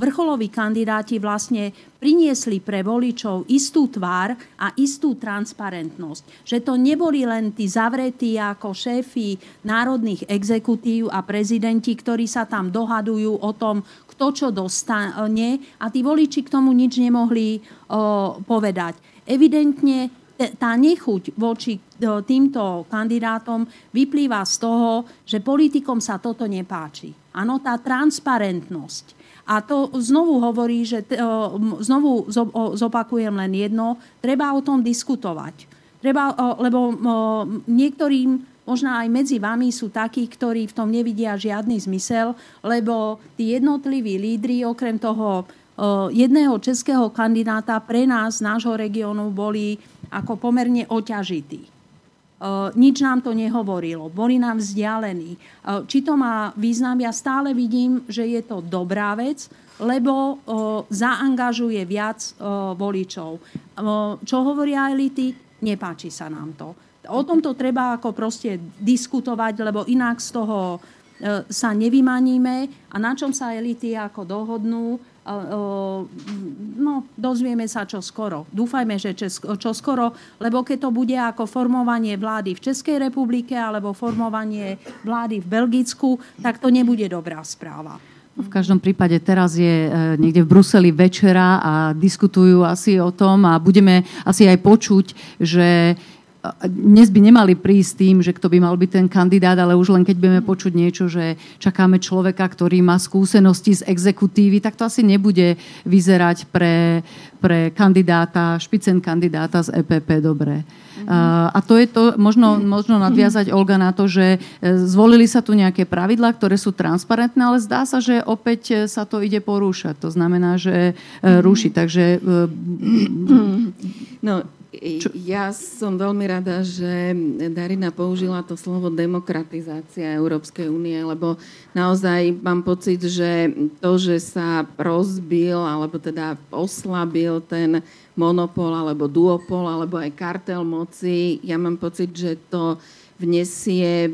Vrcholoví kandidáti vlastne priniesli pre voličov istú tvár a istú transparentnosť. Že to neboli len tí zavretí ako šéfi národných exekutív a prezidenti, ktorí sa tam dohadujú o tom, kto čo dostane, a tí voliči k tomu nič nemohli povedať. Evidentne tá nechuť voči týmto kandidátom vyplýva z toho, že politikom sa toto nepáči. Áno, tá transparentnosť. A to znovu hovorí, že znovu zopakujem len jedno, treba o tom diskutovať. Lebo niektorým, možno aj medzi vami sú takí, ktorí v tom nevidia žiadny zmysel, lebo tí jednotliví lídri, okrem toho jedného českého kandidáta, pre nás, nášho regiónu, boli ako pomerne oťažití. Nič nám to nehovorilo, boli nám vzdialení. Či to má význam, ja stále vidím, že je to dobrá vec, lebo zaangažuje viac voličov. Čo hovoria elity? Nepáči sa nám to. O tomto treba ako proste diskutovať, lebo inak z toho sa nevymaníme, a na čom sa elity ako dohodnú, no, dozvieme sa čoskoro. Dúfajme, že čoskoro, lebo keď to bude ako formovanie vlády v Českej republike alebo formovanie vlády v Belgicku, tak to nebude dobrá správa. V každom prípade teraz je niekde v Bruseli večera a diskutujú asi o tom a budeme asi aj počuť, že dnes by nemali prísť tým, že kto by mal byť ten kandidát, ale už len keď budeme počuť niečo, že čakáme človeka, ktorý má skúsenosti z exekutívy, tak to asi nebude vyzerať pre kandidáta, špicen kandidáta z EPP dobre. A to je to, možno nadviazať, Olga, na to, že zvolili sa tu nejaké pravidlá, ktoré sú transparentné, ale zdá sa, že opäť sa to ide porúšať. To znamená, že ruší. Takže... No... Ja som veľmi rada, že Darina použila to slovo demokratizácia Európskej únie, lebo naozaj mám pocit, že to, že sa rozbil, alebo teda oslabil ten monopol, alebo duopol, alebo aj kartel moci, ja mám pocit, že to vniesie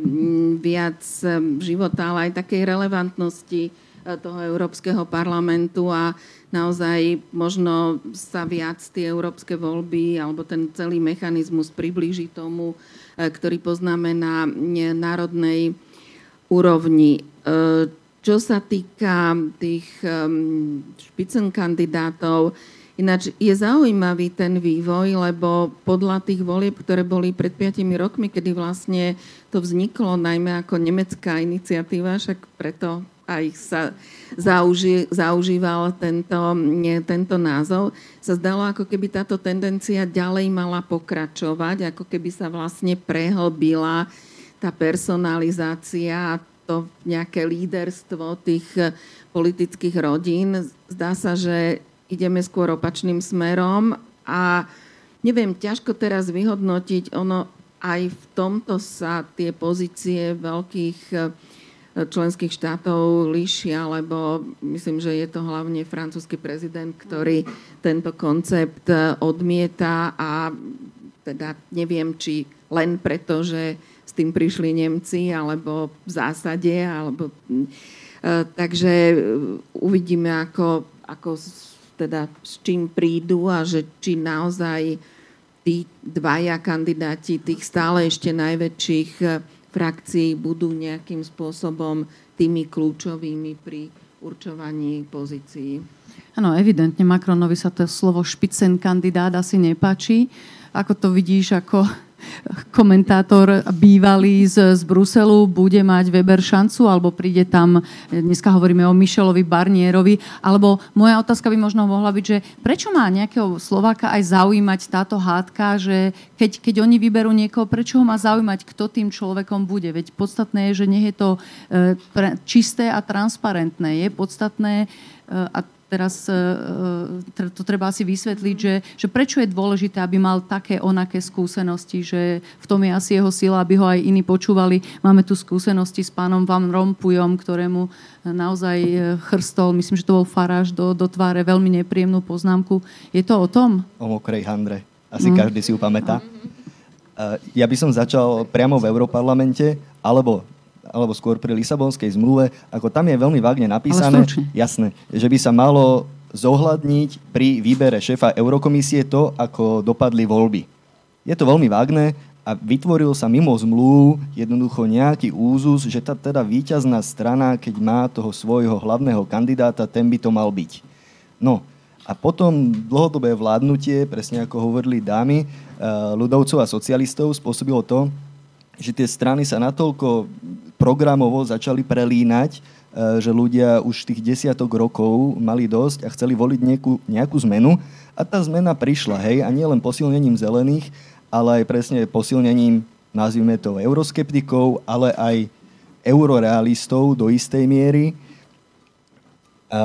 viac života, ale aj takej relevantnosti toho Európskeho parlamentu, a naozaj možno sa viac tie európske voľby alebo ten celý mechanizmus priblíži tomu, ktorý poznáme na národnej úrovni. Čo sa týka tých špicenkandidátov, ináč je zaujímavý ten vývoj, lebo podľa tých volieb, ktoré boli pred 5 rokmi, kedy vlastne to vzniklo najmä ako nemecká iniciatíva, však preto aj sa zaužíval tento názov, sa zdalo, ako keby táto tendencia ďalej mala pokračovať, ako keby sa vlastne prehlbila tá personalizácia a to nejaké líderstvo tých politických rodín. Zdá sa, že ideme skôr opačným smerom a neviem, ťažko teraz vyhodnotiť, ono aj v tomto sa tie pozície veľkých členských štátov líšia, lebo myslím, že je to hlavne francúzsky prezident, ktorý tento koncept odmieta a teda neviem, či len preto, že s tým prišli Nemci, alebo v zásade, alebo... Takže uvidíme, ako teda s čím prídu a že či naozaj tí dvaja kandidáti tých stále ešte najväčších frakcií budú nejakým spôsobom tými kľúčovými pri určovaní pozícií. Áno, evidentne Macronovi sa to slovo Spitzenkandidát asi nepáči. Ako to vidíš, ako komentátor bývalý z Bruselu, bude mať Weber šancu, alebo príde tam, dneska hovoríme o Michelovi Barnierovi, alebo moja otázka by možno mohla byť, že prečo má nejakého Slováka aj zaujímať táto hádka, že keď oni vyberú niekoho, prečo ho má zaujímať, kto tým človekom bude? Veď podstatné je, že nech je to čisté a transparentné. Je podstatné a teraz to treba asi vysvetliť, že prečo je dôležité, aby mal také onaké skúsenosti, že v tom je asi jeho sila, aby ho aj iní počúvali. Máme tu skúsenosti s pánom Van Rompuyom, ktorému naozaj chrstol, myslím, že to bol Farage, do tváre veľmi nepríjemnú poznámku. Je to o tom? O mokrej handre. Asi každý si ju pamätá. Ja by som začal priamo v Europarlamente, alebo skôr pri Lisabonskej zmluve, ako tam je veľmi vágne napísané, jasné, že by sa malo zohľadniť pri výbere šéfa Eurokomisie to, ako dopadli voľby. Je to veľmi vágne a vytvoril sa mimo zmluv jednoducho nejaký úzus, že tá teda víťazná strana, keď má toho svojho hlavného kandidáta, ten by to mal byť. No a potom dlhodobé vládnutie, presne ako hovorili dámy, ľudovcov a socialistov, spôsobilo to, že tie strany sa natoľko programovo začali prelínať, že ľudia už tých desiatok rokov mali dosť a chceli voliť nejakú zmenu. A tá zmena prišla, hej, a nie len posilnením zelených, ale aj presne posilnením, nazvime to, euroskeptikov, ale aj eurorealistov do istej miery.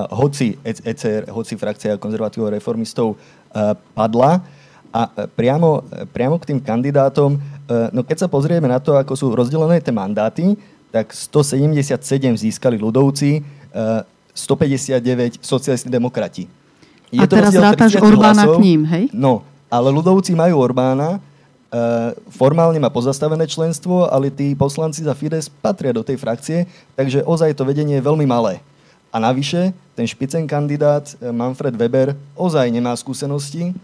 Hoci ECR, hoci frakcia konzervatívov reformistov padla. A priamo k tým kandidátom, no keď sa pozrieme na to, ako sú rozdelené tie mandáty, tak 177 získali ľudovci, 159 socialisti demokrati. Je a teraz rátaš Orbána hlasov k ním, hej? No, ale ľudovci majú Orbána, formálne má pozastavené členstvo, ale tí poslanci za Fidesz patria do tej frakcie, takže ozaj to vedenie je veľmi malé. A navyše, ten špitzenkandidát Manfred Weber ozaj nemá skúsenosti,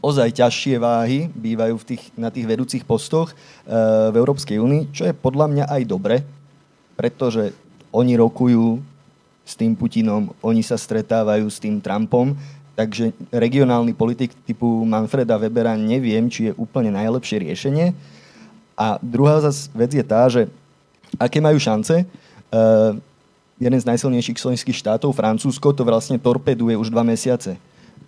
ozaj ťažšie váhy bývajú na tých vedúcich postoch v Európskej únii, čo je podľa mňa aj dobre, pretože oni rokujú s tým Putinom, oni sa stretávajú s tým Trumpom, takže regionálny politik typu Manfreda Webera neviem, či je úplne najlepšie riešenie. A druhá vec je tá, že aké majú šance, jeden z najsilnejších členských štátov, Francúzsko, to vlastne torpeduje už 2 mesiace.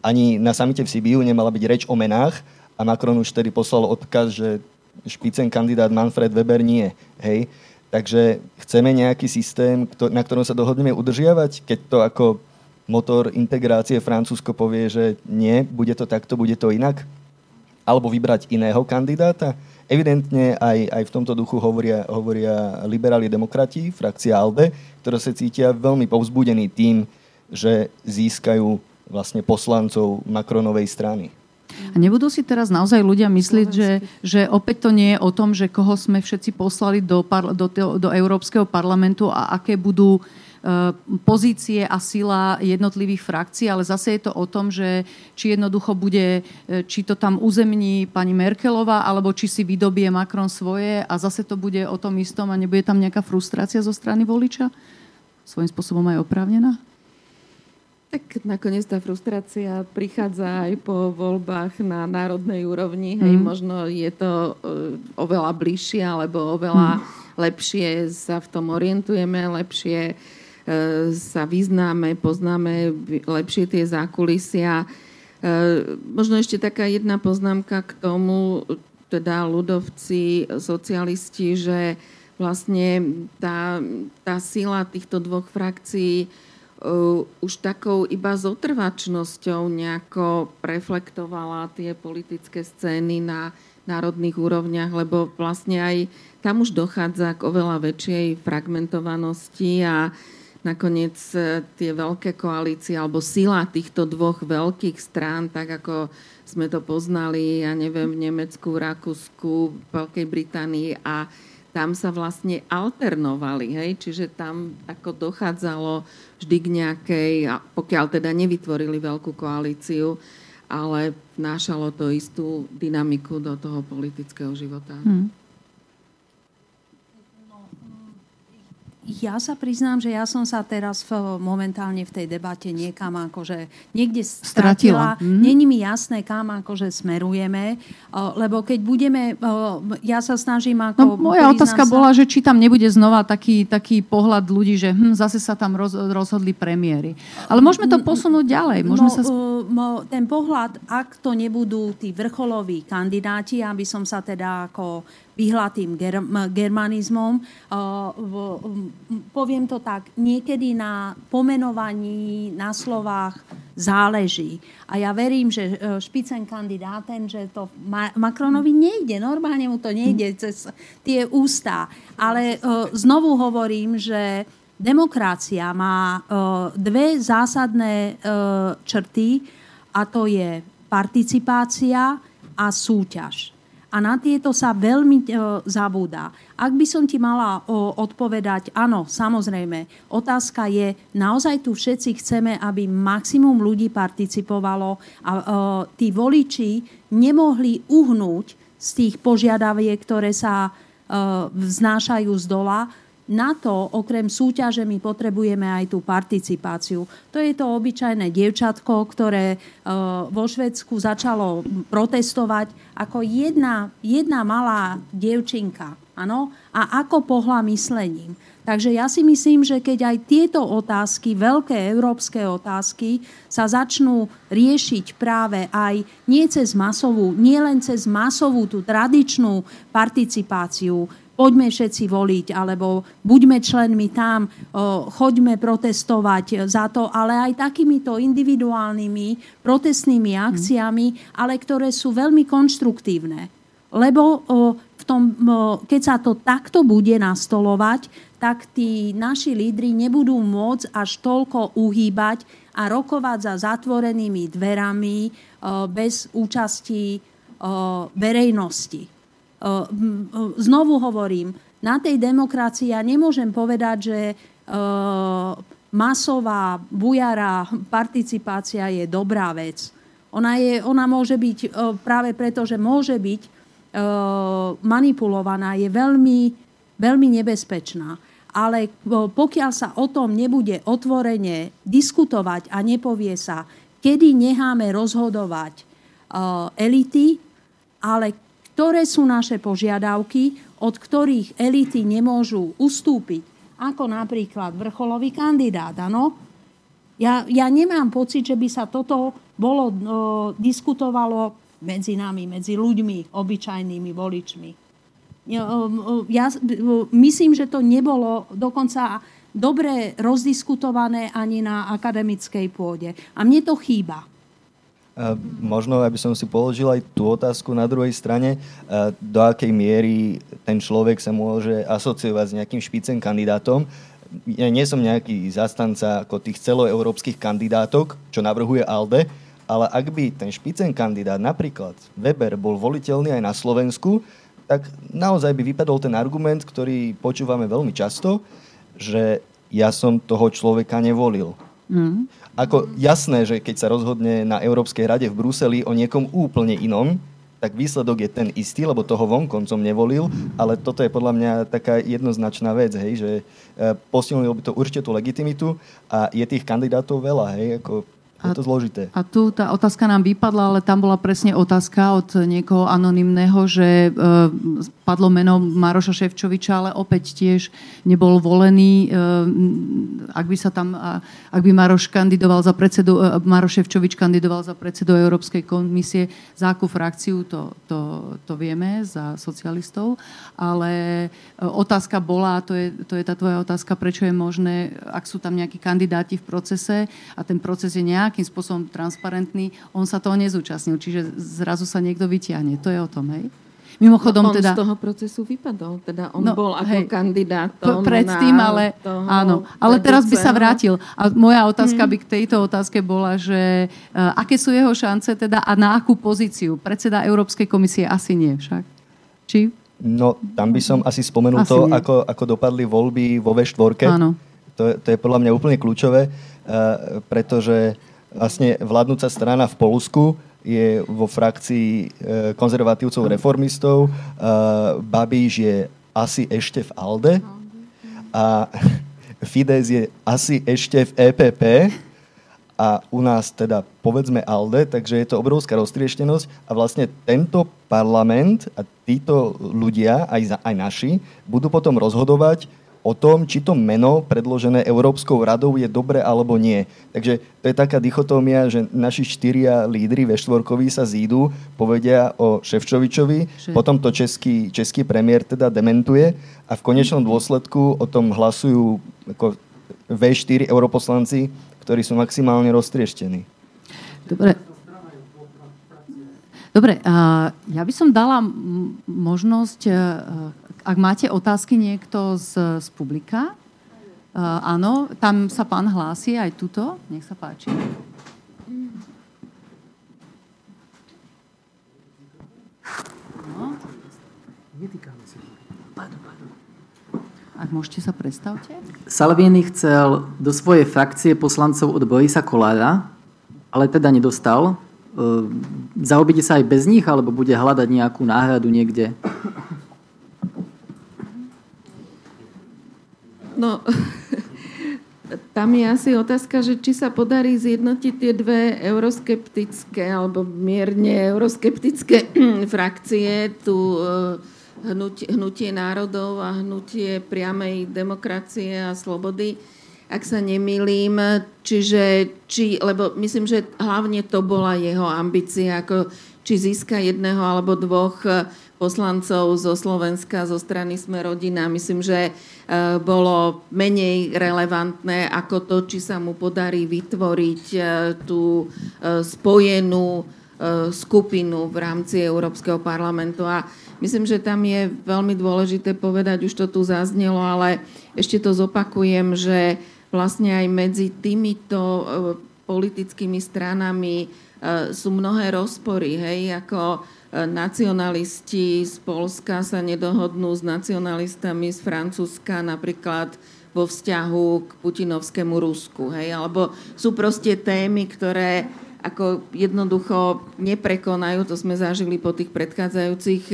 Ani na samite v Sibiu nemala byť reč o menách a Macron už tedy poslal odkaz, že špitzenkandidát Manfred Weber nie. Hej. Takže chceme nejaký systém, na ktorom sa dohodneme udržiavať, keď to ako motor integrácie Francúzsko povie, že nie, bude to takto, bude to inak? Alebo vybrať iného kandidáta? Evidentne aj v tomto duchu hovoria liberáli demokrati, frakcia ALDE, ktorá sa cítia veľmi povzbudení tým, že získajú vlastne poslancov Macronovej strany. A nebudú si teraz naozaj ľudia myslieť, že opäť to nie je o tom, že koho sme všetci poslali do Európskeho parlamentu a aké budú pozície a sila jednotlivých frakcií, ale zase je to o tom, že či jednoducho bude, či to tam uzemní pani Merkelová, alebo či si vydobie Macron svoje a zase to bude o tom istom a nebude tam nejaká frustrácia zo strany voliča? Svojím spôsobom aj oprávnená? Tak nakoniec tá frustrácia prichádza aj po voľbách na národnej úrovni. Hej, možno je to oveľa bližšie alebo oveľa lepšie sa v tom orientujeme, lepšie sa vyznáme, poznáme lepšie tie zákulisia. Možno ešte taká jedna poznámka k tomu, teda ľudovci, socialisti, že vlastne tá sila týchto dvoch frakcií už takou iba zotrvačnosťou nejako reflektovala tie politické scény na národných úrovniach, lebo vlastne aj tam už dochádza k oveľa väčšej fragmentovanosti a nakoniec tie veľké koalície alebo sila týchto dvoch veľkých strán, tak ako sme to poznali, ja neviem, v Nemecku, Rakúsku, Veľkej Británii, a tam sa vlastne alternovali, hej? Čiže tam ako dochádzalo vždy k nejakej, pokiaľ teda nevytvorili veľkú koalíciu, ale vnášalo to istú dynamiku do toho politického života. Ja sa priznám, že ja som sa teraz momentálne v tej debate niekam akože niekde stratila. Není mi jasné, kam akože smerujeme, lebo keď budeme, ja sa snažím ako... No, moja otázka bola, že či tam nebude znova taký pohľad ľudí, že zase sa tam rozhodli premiéry. Ale môžeme to posunúť ďalej. Ten pohľad, ak to nebudú tí vrcholoví kandidáti, aby som sa teda ako... vyhlatým germanizmom. Poviem to tak, niekedy na pomenovaní, na slovách záleží. A ja verím, že Spitzenkandidaten, že to Macronovi nejde, normálne mu to nejde cez tie ústa. Ale znovu hovorím, že demokracia má dve zásadné črty, a to je participácia a súťaž. A na tieto sa veľmi zabúda. Ak by som ti mala odpovedať, áno, samozrejme, otázka je, naozaj tu všetci chceme, aby maximum ľudí participovalo a tí voliči nemohli uhnúť z tých požiadaviek, ktoré sa vznášajú z dola. Na to, okrem súťaže, my potrebujeme aj tú participáciu. To je to obyčajné dievčatko, ktoré vo Švédsku začalo protestovať ako jedna malá dievčinka. Áno? A ako pohla myslením. Takže ja si myslím, že keď aj tieto otázky, veľké európske otázky, sa začnú riešiť práve aj nie len cez masovú tú tradičnú participáciu, poďme všetci voliť, alebo buďme členmi tam, choďme protestovať za to, ale aj takýmito individuálnymi protestnými akciami, ale ktoré sú veľmi konštruktívne. Lebo v tom, keď sa to takto bude nastolovať, tak tí naši lídri nebudú môcť až toľko uhýbať a rokovať za zatvorenými dverami bez účasti verejnosti. Znovu hovorím, na tej demokracii ja nemôžem povedať, že masová, bujará participácia je dobrá vec. Ona môže byť, práve preto, že môže byť manipulovaná, je veľmi, veľmi nebezpečná. Ale pokiaľ sa o tom nebude otvorene diskutovať a nepovie sa, kedy necháme rozhodovať elity, ale ktoré sú naše požiadavky, od ktorých elity nemôžu ustúpiť, ako napríklad vrcholový kandidát. Áno? Ja nemám pocit, že by sa toto bolo diskutovalo medzi nami, medzi ľuďmi, obyčajnými voličmi. Ja myslím, že to nebolo dokonca dobre rozdiskutované ani na akademickej pôde. A mne to chýba. Možno, aby som si položil aj tú otázku na druhej strane, do akej miery ten človek sa môže asociovať s nejakým špicenkandidátom. Ja nie som nejaký zastanca ako tých celoeurópskych kandidátok, čo navrhuje ALDE, ale ak by ten špicenkandidát, napríklad Weber, bol voliteľný aj na Slovensku, tak naozaj by vypadol ten argument, ktorý počúvame veľmi často, že ja som toho človeka nevolil. Ako jasné, že keď sa rozhodne na Európskej rade v Bruseli o niekom úplne inom, tak výsledok je ten istý, lebo toho vonkoncom nevolil, ale toto je podľa mňa taká jednoznačná vec, hej, že posilnilo by to určite tú legitimitu a je tých kandidátov veľa, hej, ako je to zložité. A tu tá otázka nám vypadla, ale tam bola presne otázka od niekoho anonymného, že padlo meno Maroša Ševčoviča, ale opäť tiež nebol volený. Ak by Maroš Ševčovič kandidoval za predsedu Európskej komisie, za akú frakciu, to vieme, za socialistov. Ale otázka bola, to je tá tvoja otázka, prečo je možné, ak sú tam nejakí kandidáti v procese a ten proces je nejakým spôsobom transparentný, on sa toho nezúčastnil, čiže zrazu sa niekto vyťahne. To je o tom, hej? Mimochodom, on teda z toho procesu vypadol, teda on bol ako kandidátom. Predtým, ale áno. Ale teraz by sa vrátil. A moja otázka by k tejto otázke bola, že aké sú jeho šance teda a na akú pozíciu? Predseda Európskej komisie asi nie však. Či? No, tam by som asi spomenul asi to, ako dopadli voľby vo V4. Áno. To je podľa mňa úplne kľúčové, pretože vlastne vládnúca strana v Poľsku je vo frakcii konzervatívcov reformistov. Babiš je asi ešte v ALDE a Fidesz je asi ešte v EPP a u nás teda povedzme ALDE, takže je to obrovská roztrieštenosť a vlastne tento parlament a títo ľudia, aj naši, budú potom rozhodovať o tom, či to meno predložené Európskou radou je dobre alebo nie. Takže to je taká dichotómia, že naši štyria lídri V4-koví sa zídu, povedia o Ševčovičovi, potom to český premiér teda dementuje a v konečnom dôsledku o tom hlasujú ako V4 europoslanci, ktorí sú maximálne roztrieštení. Dobre, ja by som dala možnosť... Ak máte otázky niekto z publika, áno, tam sa pán hlási aj tuto, nech sa páči. No. Ak môžete sa predstavte. Salvini chcel do svojej frakcie poslancov od Borisa Kollára, ale teda nedostal. Zaobíde sa aj bez nich, alebo bude hľadať nejakú náhradu niekde? No, tam je asi otázka, že či sa podarí zjednotiť tie dve euroskeptické alebo mierne euroskeptické frakcie, tu hnutie národov a hnutie priamej demokracie a slobody, ak sa nemýlim. Lebo myslím, že hlavne to bola jeho ambícia, ako či získa jedného alebo dvoch poslancov zo Slovenska, zo strany Sme rodina. Myslím, že bolo menej relevantné ako to, či sa mu podarí vytvoriť tú spojenú skupinu v rámci Európskeho parlamentu. A myslím, že tam je veľmi dôležité povedať, už to tu zaznelo, ale ešte to zopakujem, že vlastne aj medzi týmito politickými stranami sú mnohé rozpory, hej, ako nacionalisti z Poľska sa nedohodnú s nacionalistami z Francúzska napríklad vo vzťahu k putinovskému Rusku. Hej? Alebo sú proste témy, ktoré ako jednoducho neprekonajú, to sme zažili po tých predchádzajúcich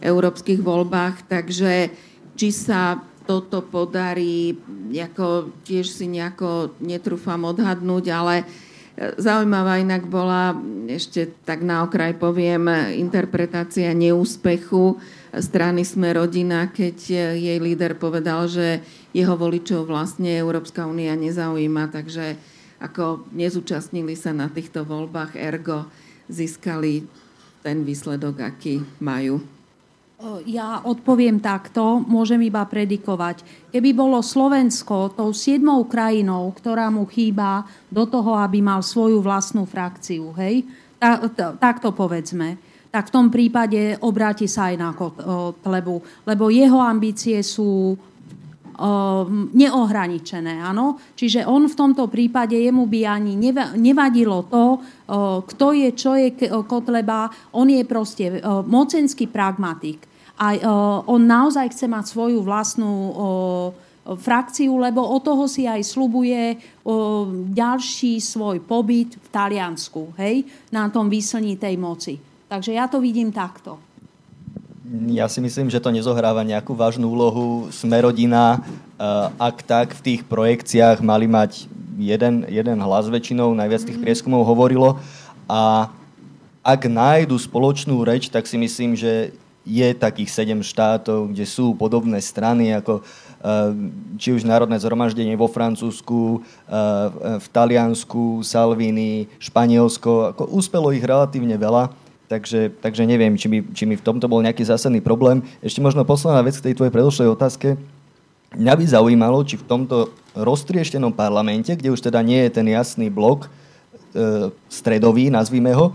európskych voľbách, takže či sa toto podarí, ako tiež si nejako netrúfam odhadnúť, ale zaujímavá inak bola, ešte tak na okraj poviem, interpretácia neúspechu strany Sme rodina, keď jej líder povedal, že jeho voličov vlastne Európska únia nezaujíma, takže ako nezúčastnili sa na týchto voľbách, ergo získali ten výsledok, aký majú. Ja odpoviem takto, môžem iba predikovať. Keby bolo Slovensko tou 7. krajinou, ktorá mu chýba do toho, aby mal svoju vlastnú frakciu, hej? Tak to povedzme. Tak v tom prípade obráti sa aj na Kotlebu, lebo jeho ambície sú neohraničené, áno? Čiže on v tomto prípade, jemu by ani nevadilo to, kto je, čo je Kotleba. On je proste mocenský pragmatik. A on naozaj chce mať svoju vlastnú frakciu, lebo od toho si aj slubuje ďalší svoj pobyt v Taliansku, hej, na tom výslní tej moci. Takže ja to vidím takto. Ja si myslím, že to nezohráva nejakú vážnu úlohu. Sme rodina, ak tak v tých projekciách mali mať jeden hlas väčšinou, najviac tých prieskumov hovorilo. A ak nájdu spoločnú reč, tak si myslím, že je takých 7 štátov, kde sú podobné strany, ako či už Národné zhromaždenie vo Francúzsku, v Taliansku, Salvini, Španielsko. Ako uspelo ich relatívne veľa, takže neviem, či mi v tomto bol nejaký zásadný problém. Ešte možno posledná vec k tej tvojej predošlej otázke. Mňa by zaujímalo, či v tomto roztrieštenom parlamente, kde už teda nie je ten jasný blok stredový, nazvíme ho,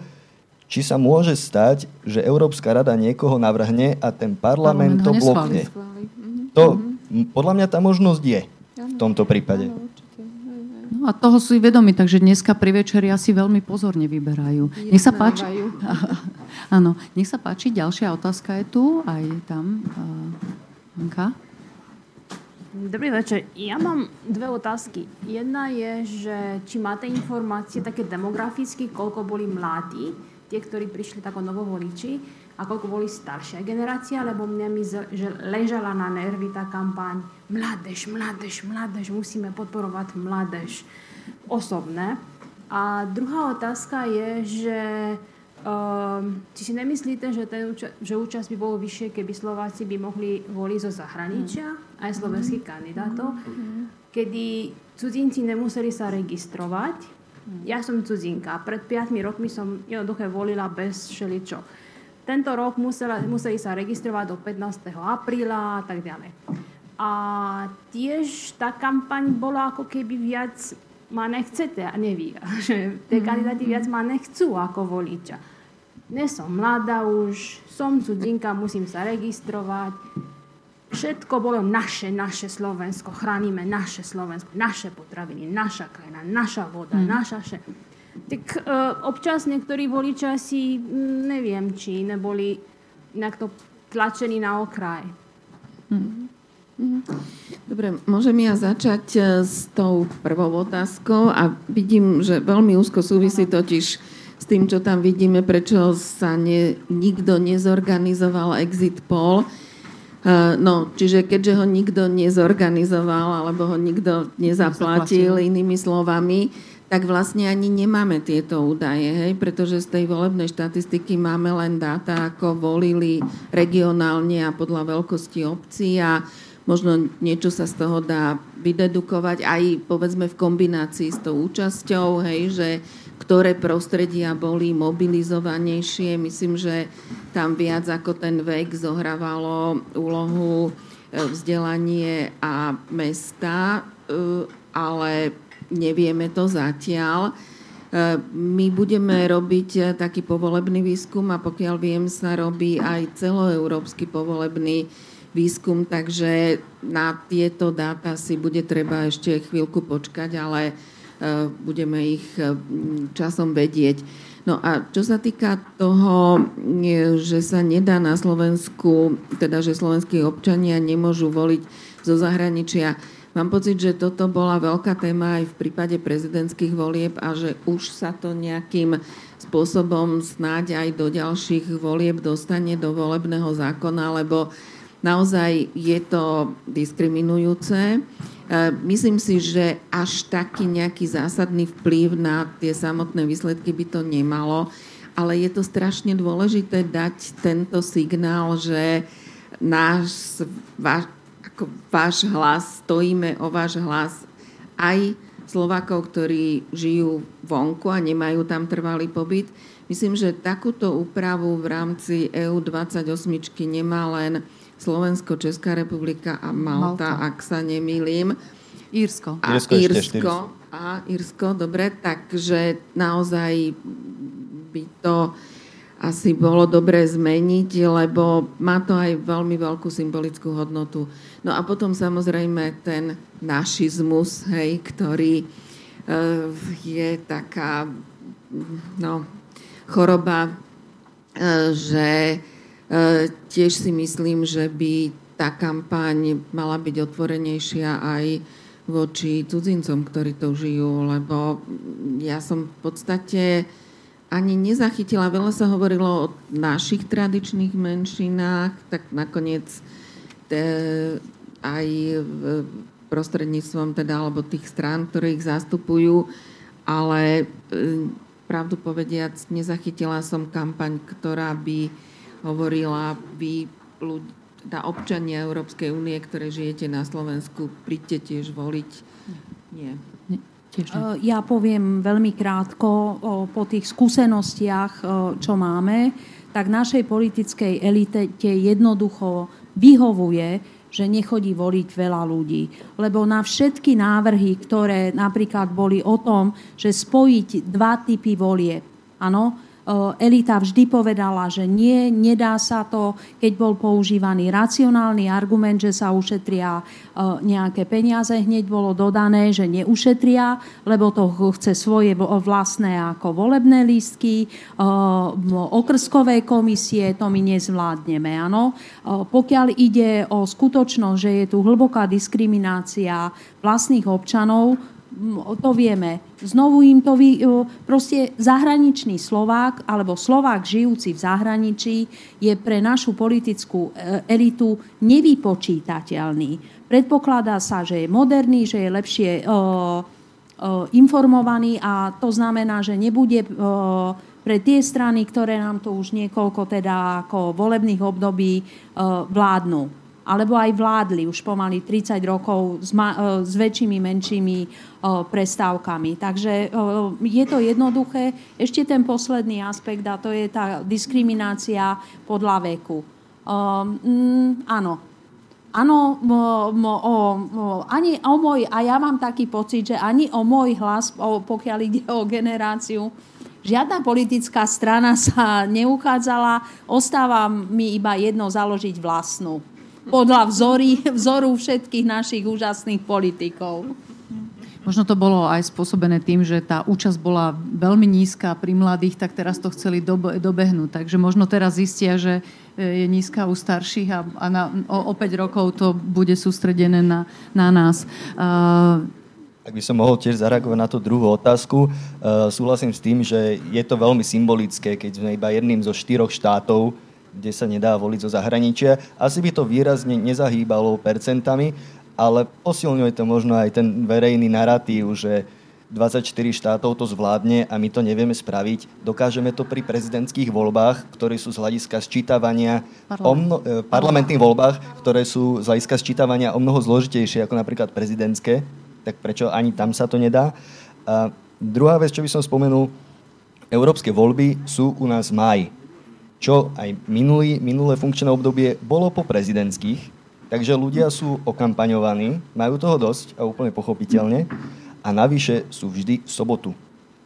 či sa môže stať, že Európska rada niekoho navrhne a ten parlament to blokne. To podľa mňa tá možnosť je v tomto prípade. No a toho sú i vedomi, takže dneska pri večeri asi veľmi pozorne vyberajú. Nech sa páči. Áno, nech sa páči, ďalšia otázka je tu, aj tam. Anka? Dobrý večer. Ja mám dve otázky. Jedna je, že či máte informácie také demograficky, koľko boli mladí, tie, ktorí prišli ako novovoliči, a koľko boli staršia generácia, lebo mňa ležala na nervy tá kampaň mládež, musíme podporovať mládež osobne. A druhá otázka je, že či si nemyslíte, že účasť by bolo vyššie, keby Slováci by mohli voliť zo zahraničia, aj slovenských kandidátov, kedy cudzinci nemuseli sa registrovať. Ja som cudzinka. Pred 5 rokmi som jednoduché volila bez všeličo. Tento rok museli sa registrovať do 15. apríla a tak ďalej. A tiež tá kampaň bola ako keby viac ma nechcete a nevie. Že tie kandidáti viac ma nechcú ako voliča. Nie som mladá už, som cudzinka, musím sa registrovať. Všetko bolo naše Slovensko, chránime naše Slovensko, naše potraviny, naša krajina, naša voda, naša vše. Tak občas niektorí voličia si, neviem, či neboli nejak to tlačení na okraj. Dobre, môžem ja začať s tou prvou otázkou a vidím, že veľmi úzko súvisí totiž s tým, čo tam vidíme, prečo sa nikto nezorganizoval exit poll. No, čiže keďže ho nikto nezorganizoval, alebo ho nikto nezaplatil, inými slovami, tak vlastne ani nemáme tieto údaje, hej? Pretože z tej volebnej štatistiky máme len dáta, ako volili regionálne a podľa veľkosti obcí a možno niečo sa z toho dá vydedukovať, aj povedzme v kombinácii s tou účasťou, hej, že ktoré prostredia boli mobilizovanejšie. Myslím, že tam viac ako ten vek zohrávalo úlohu vzdelanie a mesta, ale nevieme to zatiaľ. My budeme robiť taký povolebný výskum a pokiaľ viem, sa robí aj celoeurópsky povolebný výskum, takže na tieto dáta si bude treba ešte chvíľku počkať, ale budeme ich časom vedieť. No a čo sa týka toho, že sa nedá na Slovensku, teda že slovenskí občania nemôžu voliť zo zahraničia, mám pocit, že toto bola veľká téma aj v prípade prezidentských volieb a že už sa to nejakým spôsobom snáď aj do ďalších volieb dostane do volebného zákona, lebo naozaj je to diskriminujúce. Myslím si, že až taký nejaký zásadný vplyv na tie samotné výsledky by to nemalo, ale je to strašne dôležité dať tento signál, že váš hlas, stojíme o váš hlas aj Slovákov, ktorí žijú vonku a nemajú tam trvalý pobyt. Myslím, že takúto úpravu v rámci EU28 nemá len Slovensko, Česká republika a Malta. Ak sa nemýlim. Írsko. Írsko, dobre. Takže naozaj by to asi bolo dobre zmeniť, lebo má to aj veľmi veľkú symbolickú hodnotu. No a potom samozrejme ten našizmus, hej, ktorý je taká choroba, že tiež si myslím, že by tá kampaň mala byť otvorenejšia aj voči cudzincom, ktorí to žijú, lebo ja som v podstate ani nezachytila, veľa sa hovorilo o našich tradičných menšinách, tak nakoniec aj prostredníctvom teda, alebo tých strán, ktoré ich zastupujú, ale pravdu povediac, nezachytila som kampaň, ktorá by hovorila, vy občania Európskej únie, ktoré žijete na Slovensku, príďte tiež voliť. Nie. Ja poviem veľmi krátko po tých skúsenostiach, čo máme, tak našej politickej elite jednoducho vyhovuje, že nechodí voliť veľa ľudí. Lebo na všetky návrhy, ktoré napríklad boli o tom, že spojiť dva typy volieb, áno, elita vždy povedala, že nie, nedá sa to, keď bol používaný racionálny argument, že sa ušetria nejaké peniaze, hneď bolo dodané, že neušetria, lebo to chce svoje vlastné ako volebné lístky, okrskové komisie, to my nezvládneme, áno. Pokiaľ ide o skutočnosť, že je tu hlboká diskriminácia vlastných občanov, to vieme. Znovu im to proste zahraničný Slovák alebo Slovák žijúci v zahraničí je pre našu politickú elitu nevypočítateľný. Predpokladá sa, že je moderný, že je lepšie informovaný a to znamená, že nebude pre tie strany, ktoré nám to už niekoľko teda ako volebných období vládnu. Alebo aj vládli už pomaly 30 rokov s väčšími, menšími prestávkami. Takže je to jednoduché. Ešte ten posledný aspekt, a to je tá diskriminácia podľa veku. Áno. Áno, ani o môj, a ja mám taký pocit, že ani o môj hlas, pokiaľ ide o generáciu, žiadna politická strana sa neuchádzala. Ostáva mi iba jedno, založiť vlastnú. Podľa vzoru všetkých našich úžasných politikov. Možno to bolo aj spôsobené tým, že tá účasť bola veľmi nízka pri mladých, tak teraz to chceli dobehnúť. Takže možno teraz zistia, že je nízka u starších a o 5 rokov to bude sústredené na nás. Ak by som mohol tiež zareagovať na tú druhú otázku. Súhlasím s tým, že je to veľmi symbolické, keď sme iba jedným zo 4 štátov, kde sa nedá voliť zo zahraničia. Asi by to výrazne nezahýbalo percentami, ale posilňuje to možno aj ten verejný narratív, že 24 štátov to zvládne a my to nevieme spraviť. Dokážeme to pri prezidentských voľbách, ktoré sú z hľadiska sčítavania parlamentných voľbách, ktoré sú z hľadiska sčítavania o mnoho zložitejšie, ako napríklad prezidentské. Tak prečo ani tam sa to nedá? A druhá vec, čo by som spomenul, európske voľby sú u nás v máji. Čo aj minulé funkčné obdobie bolo po prezidentských, takže ľudia sú okampaňovaní, majú toho dosť a úplne pochopiteľne a navyše sú vždy v sobotu.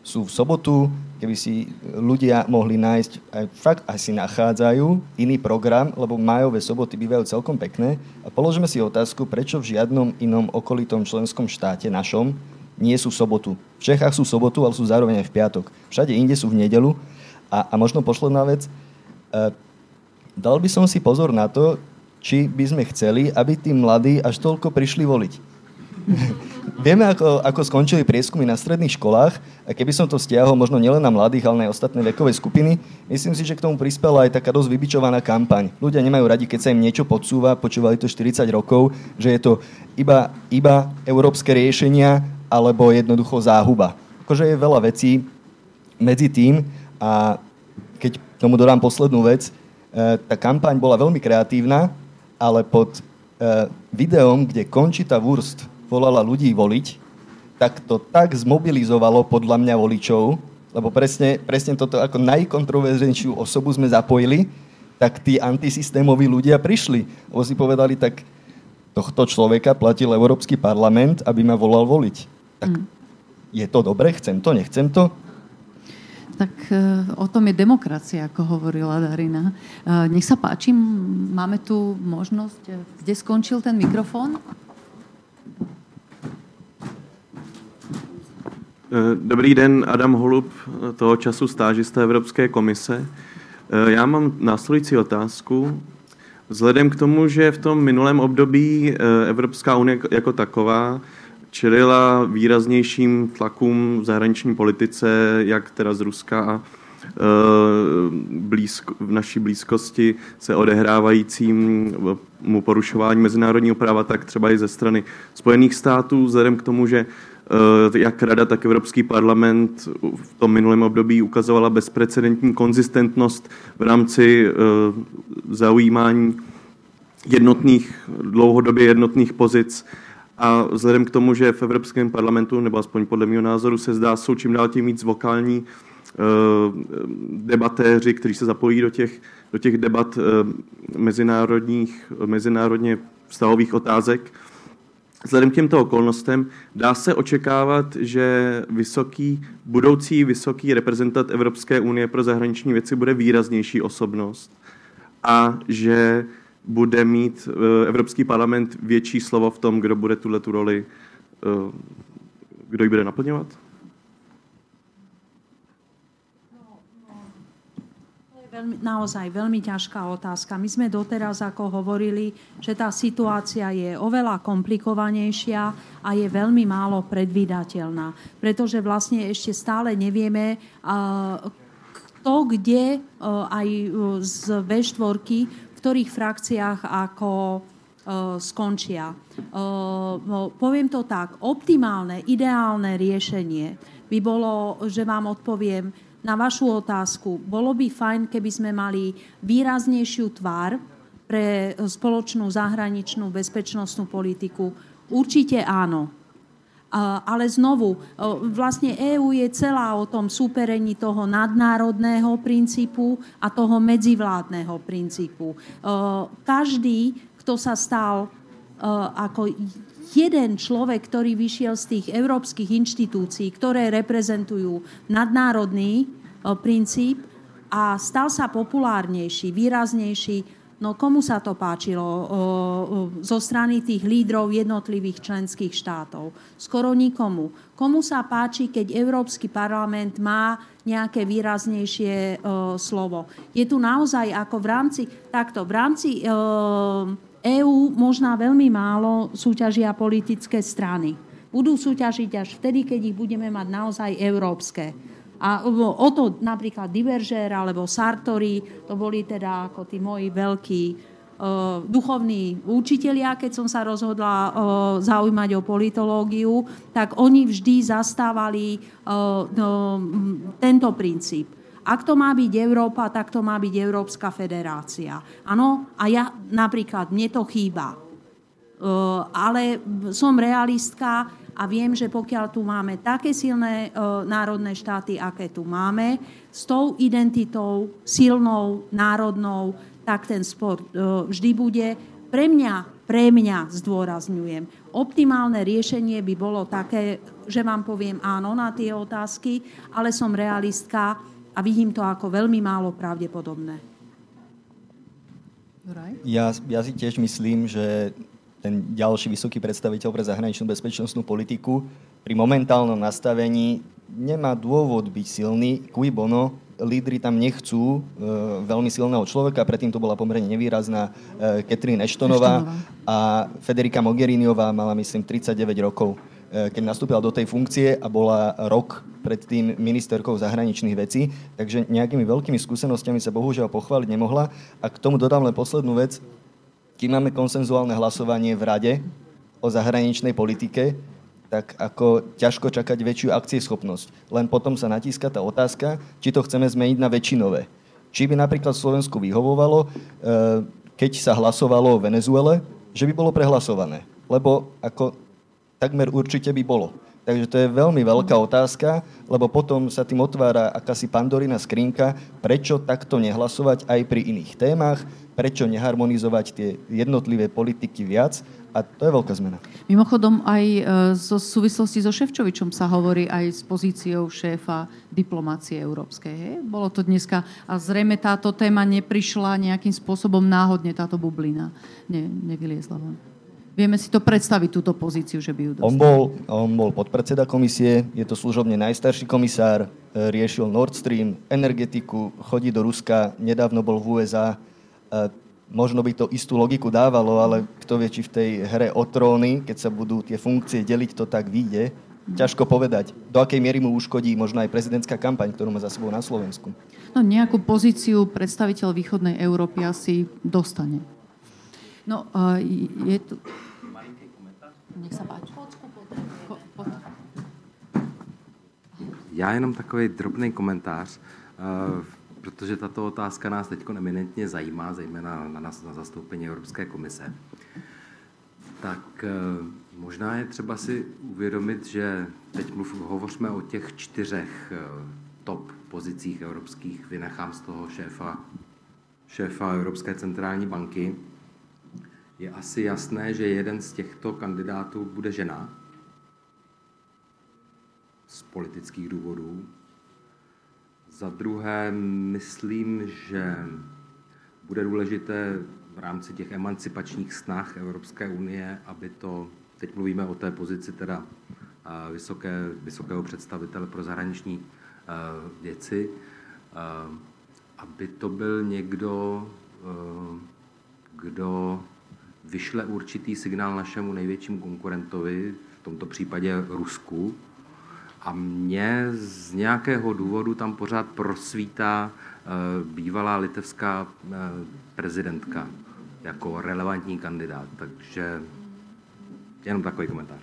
Sú v sobotu, keby si ľudia mohli nájsť, aj fakt asi nachádzajú iný program, lebo májové soboty bývajú celkom pekné a položíme si otázku, prečo v žiadnom inom okolitom členskom štáte našom nie sú v sobotu. V Čechách sú v sobotu, ale sú zároveň aj v piatok. Všade inde sú v nedeľu a možno posledná vec, dal by som si pozor na to, či by sme chceli, aby tí mladí až toľko prišli voliť. Vieme, ako skončili prieskumy na stredných školách a keby som to stiahol možno nielen na mladých, ale aj ostatné vekové skupiny, myslím si, že k tomu prispela aj taká dosť vybičovaná kampaň. Ľudia nemajú radi, keď sa im niečo podsúva, počúvali to 40 rokov, že je to iba európske riešenia alebo jednoducho záhuba. Akože je veľa vecí medzi tým a keď tomu dodám poslednú vec. Tá kampaň bola veľmi kreatívna, ale pod videom, kde Conchita Wurst volala ľudí voliť, tak to tak zmobilizovalo podľa mňa voličov, lebo presne toto ako najkontroverznejšiu osobu sme zapojili, tak tí antisystémoví ľudia prišli. Lebo si povedali, tak tohto človeka platil Európsky parlament, aby ma volal voliť. Tak je to dobre? Chcem to? Nechcem to? Tak o tom je demokracia, ako hovorila Darina. Nech sa páči, máme tu možnosť. Kde skončil ten mikrofón? Dobrý den, Adam Holub, toho času stážista Evropské komise. Já mám následující otázku. Vzhledem k tomu, že v tom minulém období Evropská unie jako taková čelila výraznějším tlakům v zahraniční politice, jak teda z Ruska a v naší blízkosti se odehrávajícímu porušování mezinárodního práva, tak třeba i ze strany Spojených států, vzhledem k tomu, že Jak Rada, tak Evropský parlament v tom minulém období ukazovala bezprecedentní konzistentnost v rámci zaujímání dlouhodobě jednotných pozic. A vzhledem k tomu, že v Evropském parlamentu, nebo aspoň podle mého názoru, se zdá, jsou čím dál tím víc vokální debatéři, kteří se zapojí do těch debat mezinárodně vztahových otázek. Vzhledem k těmto okolnostem dá se očekávat, že budoucí vysoký reprezentant Evropské unie pro zahraniční věci bude výraznější osobnost a že bude mít Evropský parlament větší slovo v tom, kdo bude tuhletu roli, kdo ji bude naplňovat? Naozaj veľmi ťažká otázka. My sme doteraz ako hovorili, že tá situácia je oveľa komplikovanejšia a je veľmi málo predvídateľná. Pretože vlastne ešte stále nevieme, kto kde aj z V4, v ktorých frakciách ako skončia. Poviem to tak, optimálne, ideálne riešenie by bolo, že vám odpoviem na vašu otázku, bolo by fajn, keby sme mali výraznejšiu tvár pre spoločnú zahraničnú bezpečnostnú politiku. Určite áno. Ale znovu, vlastne EÚ je celá o tom súperení toho nadnárodného princípu a toho medzivládneho princípu. Každý, kto sa stal ako jeden človek, ktorý vyšiel z tých európskych inštitúcií, ktoré reprezentujú nadnárodný princíp a stal sa populárnejší, výraznejší. No komu sa to páčilo zo strany tých lídrov jednotlivých členských štátov? Skoro nikomu. Komu sa páči, keď Európsky parlament má nejaké výraznejšie slovo? Je tu naozaj ako v rámci EÚ možná veľmi málo súťažia politické strany. Budú súťažiť až vtedy, keď ich budeme mať naozaj európske. A o to napríklad Diverger alebo Sartori, to boli teda ako tí moji veľkí duchovní učitelia, keď som sa rozhodla zaujímať o politológiu, tak oni vždy zastávali tento princíp. Ak to má byť Európa, tak to má byť Európska federácia. Áno, a ja napríklad, mne to chýba. Ale som realistka a viem, že pokiaľ tu máme také silné národné štáty, aké tu máme, s tou identitou silnou, národnou, tak ten spor vždy bude. Pre mňa zdôrazňujem. Optimálne riešenie by bolo také, že vám poviem áno na tie otázky, ale som realistka a vidím to ako veľmi málo pravdepodobné. Ja si tiež myslím, že ten ďalší vysoký predstaviteľ pre zahraničnú bezpečnostnú politiku pri momentálnom nastavení nemá dôvod byť silný. Cui bono, lídri tam nechcú veľmi silného človeka, predtým to bola pomerne nevýrazná Catherine Ashtonová a Federica Mogheriniová mala, myslím, 39 rokov, keď nastúpila do tej funkcie a bola rok predtým ministerkou zahraničných vecí, takže nejakými veľkými skúsenostiami sa bohužiaľ pochváliť nemohla. A k tomu dodám len poslednú vec. Kým máme konsenzuálne hlasovanie v Rade o zahraničnej politike, tak ako ťažko čakať väčšiu akcieschopnosť. Len potom sa natíska tá otázka, či to chceme zmeniť na väčšinové. Či by napríklad Slovensku vyhovovalo, keď sa hlasovalo o Venezuele, že by bolo prehlasované. Lebo ako takmer určite by bolo. Takže to je veľmi veľká otázka, lebo potom sa tým otvára akási pandorina skrinka, prečo takto nehlasovať aj pri iných témach, prečo neharmonizovať tie jednotlivé politiky viac a to je veľká zmena. Mimochodom aj v súvislosti so Ševčovičom sa hovorí aj s pozíciou šéfa diplomácie európskej. Hej? Bolo to dneska a zrejme táto téma neprišla nejakým spôsobom náhodne, táto bublina nevyliezla von. Vieme si to predstaviť, túto pozíciu, že by ju dostal. On bol podpredseda komisie, je to služobne najstarší komisár, riešil Nord Stream, energetiku, chodí do Ruska, nedávno bol v USA. Možno by to istú logiku dávalo, ale kto vie, či v tej hre o tróny, keď sa budú tie funkcie deliť, to tak vyjde. Ťažko povedať, do akej miery mu uškodí možno aj prezidentská kampaň, ktorú má za sebou na Slovensku. No nejakú pozíciu predstaviteľ východnej Európy asi dostane. No, je tu... Nech sa páči. Já jenom takový drobný komentář, protože tato otázka nás teď eminentně zajímá, zejména na nás na zastoupení Evropské komise. Tak možná je třeba si uvědomit, že teď hovoříme o těch 4 top pozicích evropských, vynechám z toho šéfa Evropské centrální banky. Je asi jasné, že jeden z těchto kandidátů bude žena z politických důvodů. Za druhé, myslím, že bude důležité v rámci těch emancipačních snah Evropské unie, aby to, teď mluvíme o té pozici teda vysokého představitele pro zahraniční věci, aby to byl někdo, kdo vyšle určitý signál našemu největšímu konkurentovi, v tomto případě Rusku. A mě z nějakého důvodu tam pořád prosvítá bývalá litevská prezidentka jako relevantní kandidát. Takže jenom takový komentář.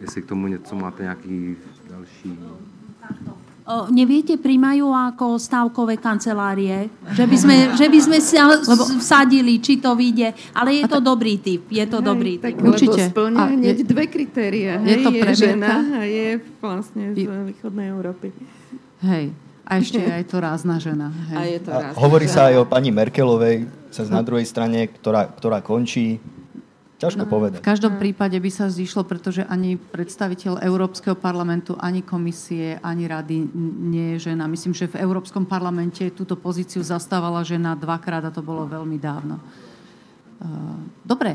Jestli k tomu něco máte nějaký další... Neviete, príjmajú ako stávkové kancelárie, že by sme sa vsadili, či to vyjde, ale je to dobrý tip, je to dobrý tip. Určite. Splňa hneď 2 kritéria. Je to premiérka a je vlastne z východnej Európy. Hej, a ešte je to rázna žena. Hej. A je to rázna. Hovorí sa aj o pani Merkelovej, sa na druhej strane, ktorá končí. Ťažko povedať. V každom prípade by sa zišlo, pretože ani predstaviteľ Európskeho parlamentu, ani komisie, ani rady nie je žena. Myslím, že v Európskom parlamente túto pozíciu zastávala žena 2-krát a to bolo veľmi dávno. Dobre,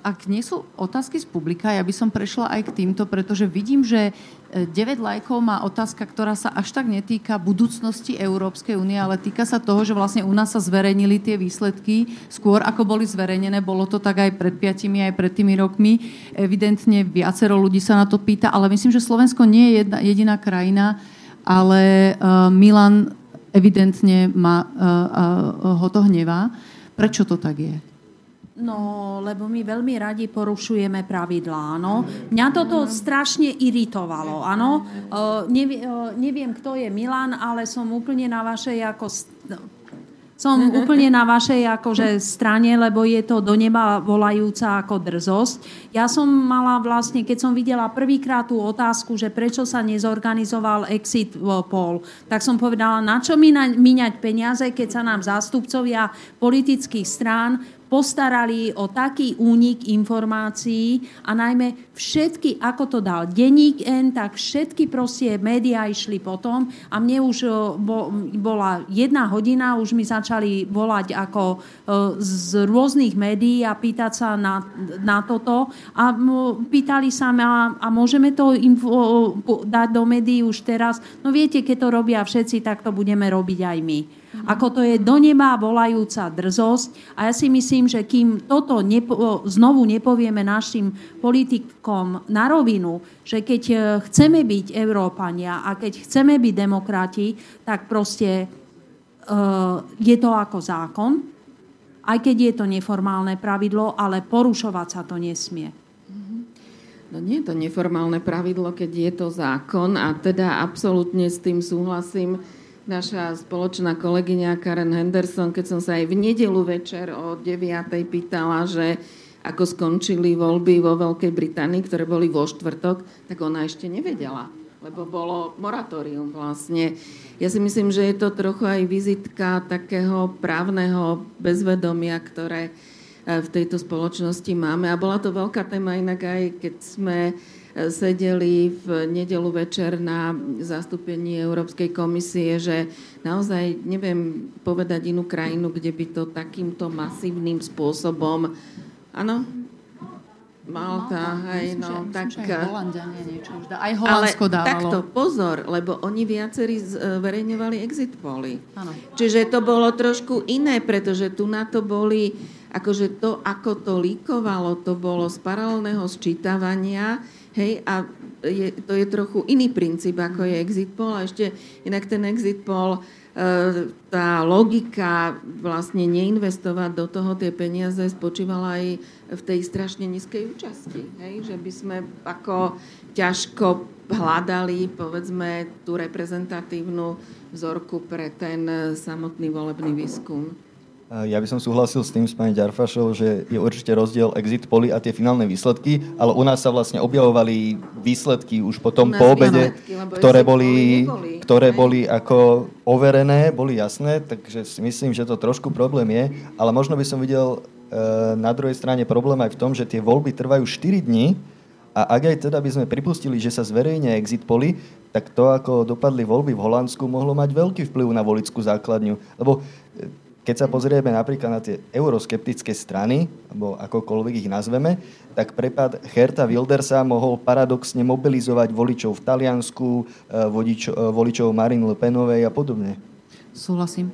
ak nie sú otázky z publika, ja by som prešla aj k týmto, pretože vidím, že 9 lajkov má otázka, ktorá sa až tak netýka budúcnosti Európskej únie, ale týka sa toho, že vlastne u nás sa zverejnili tie výsledky skôr, ako boli zverejnené. Bolo to tak aj pred 5, aj pred tými rokmi. Evidentne viacero ľudí sa na to pýta, ale myslím, že Slovensko nie je jediná krajina, ale Milan evidentne ho to hnevá. Prečo to tak je? No, lebo my veľmi radi porušujeme pravidlá, áno. Mňa toto strašne iritovalo, áno. Neviem, kto je Milan, ale som úplne na vašej strane, lebo je to do neba volajúca ako drzosť. Ja som mala vlastne, keď som videla prvýkrát tú otázku, že prečo sa nezorganizoval exit poll, tak som povedala, na čo míňať peniaze, keď sa nám zástupcovia politických strán postarali o taký únik informácií a najmä všetky, ako to dal denník N, tak všetky proste médiá išli potom a mne už bola 1 hodina, už mi začali volať ako z rôznych médií a pýtať sa na toto a pýtali sa ma a môžeme to dať do médií už teraz? No viete, keď to robia všetci, tak to budeme robiť aj my. Ako to je do neba volajúca drzosť a ja si myslím, že kým toto znovu nepovieme našim politikom na rovinu, že keď chceme byť Európania a keď chceme byť demokrati, tak proste je to ako zákon, aj keď je to neformálne pravidlo, ale porušovať sa to nesmie. No nie je to neformálne pravidlo, keď je to zákon a teda absolútne s tým súhlasím. Naša spoločná kolegyňa Karen Henderson, keď som sa aj v nedeľu večer o 9:00 pýtala, že ako skončili voľby vo Veľkej Británii, ktoré boli vo štvrtok, tak ona ešte nevedela, lebo bolo moratórium vlastne. Ja si myslím, že je to trochu aj vizitka takého právneho bezvedomia, ktoré v tejto spoločnosti máme. A bola to veľká téma inak aj, keď sme sedeli v nedeľu večer na zastúpení Európskej komisie, že naozaj neviem povedať inú krajinu, kde by to takýmto masívnym spôsobom... Áno? Malta, hej, no, myslím, tak... Myslím, aj Holanďania niečo už dá. Aj Holandsko dávalo. Ale takto, pozor, lebo oni viacerí zverejňovali exit poly. Áno. Čiže to bolo trošku iné, pretože tu na to boli... Akože to, ako to líkovalo, to bolo z paralelného sčítavania, hej, a to je trochu iný princíp, ako je exit poll. A ešte inak ten exit poll, tá logika vlastne neinvestovať do toho tie peniaze spočívala aj v tej strašne nízkej účasti, hej, že by sme ako ťažko hľadali, povedzme, tú reprezentatívnu vzorku pre ten samotný volebný výskum? Ja by som súhlasil s tým s pani Gyárfášovou, že je určite rozdiel exit poly a tie finálne výsledky, ale u nás sa vlastne objavovali výsledky už potom po obede, ktoré boli ako overené, boli jasné, takže si myslím, že to trošku problém je, ale možno by som videl na druhej strane problém aj v tom, že tie voľby trvajú 4 dní a ak aj teda by sme pripustili, že sa zverejnia exit poly, tak to, ako dopadli voľby v Holandsku, mohlo mať veľký vplyv na voličskú základňu, lebo keď sa pozrieme napríklad na tie euroskeptické strany, alebo akokoľvek ich nazveme, tak prepad Herta Wildersa mohol paradoxne mobilizovať voličov v Taliansku, voličov Marine Le Penovej a podobne. Súhlasím.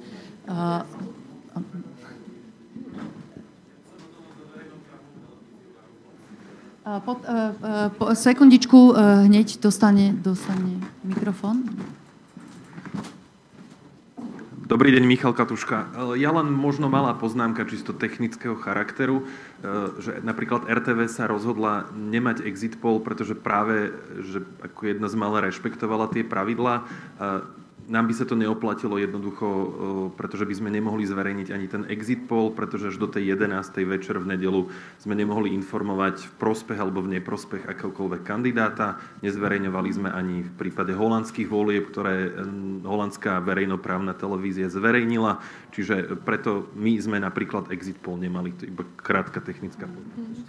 Sekundičku, hneď dostane mikrofón. Dobrý deň, Michal Katuška. Ja len možno malá poznámka čisto technického charakteru, že napríklad RTV sa rozhodla nemať exit poll, pretože práve, že ako jedna z mála rešpektovala tie pravidlá. Nám by sa to neoplatilo jednoducho, pretože by sme nemohli zverejniť ani ten exit poll, pretože až do tej 11. večer v nedeľu sme nemohli informovať v prospech alebo v neprospech akéhokoľvek kandidáta. Nezverejňovali sme ani v prípade holandských volieb, ktoré holandská verejnoprávna televízia zverejnila. Čiže preto my sme napríklad exit poll nemali. To je iba krátka technická podmienka.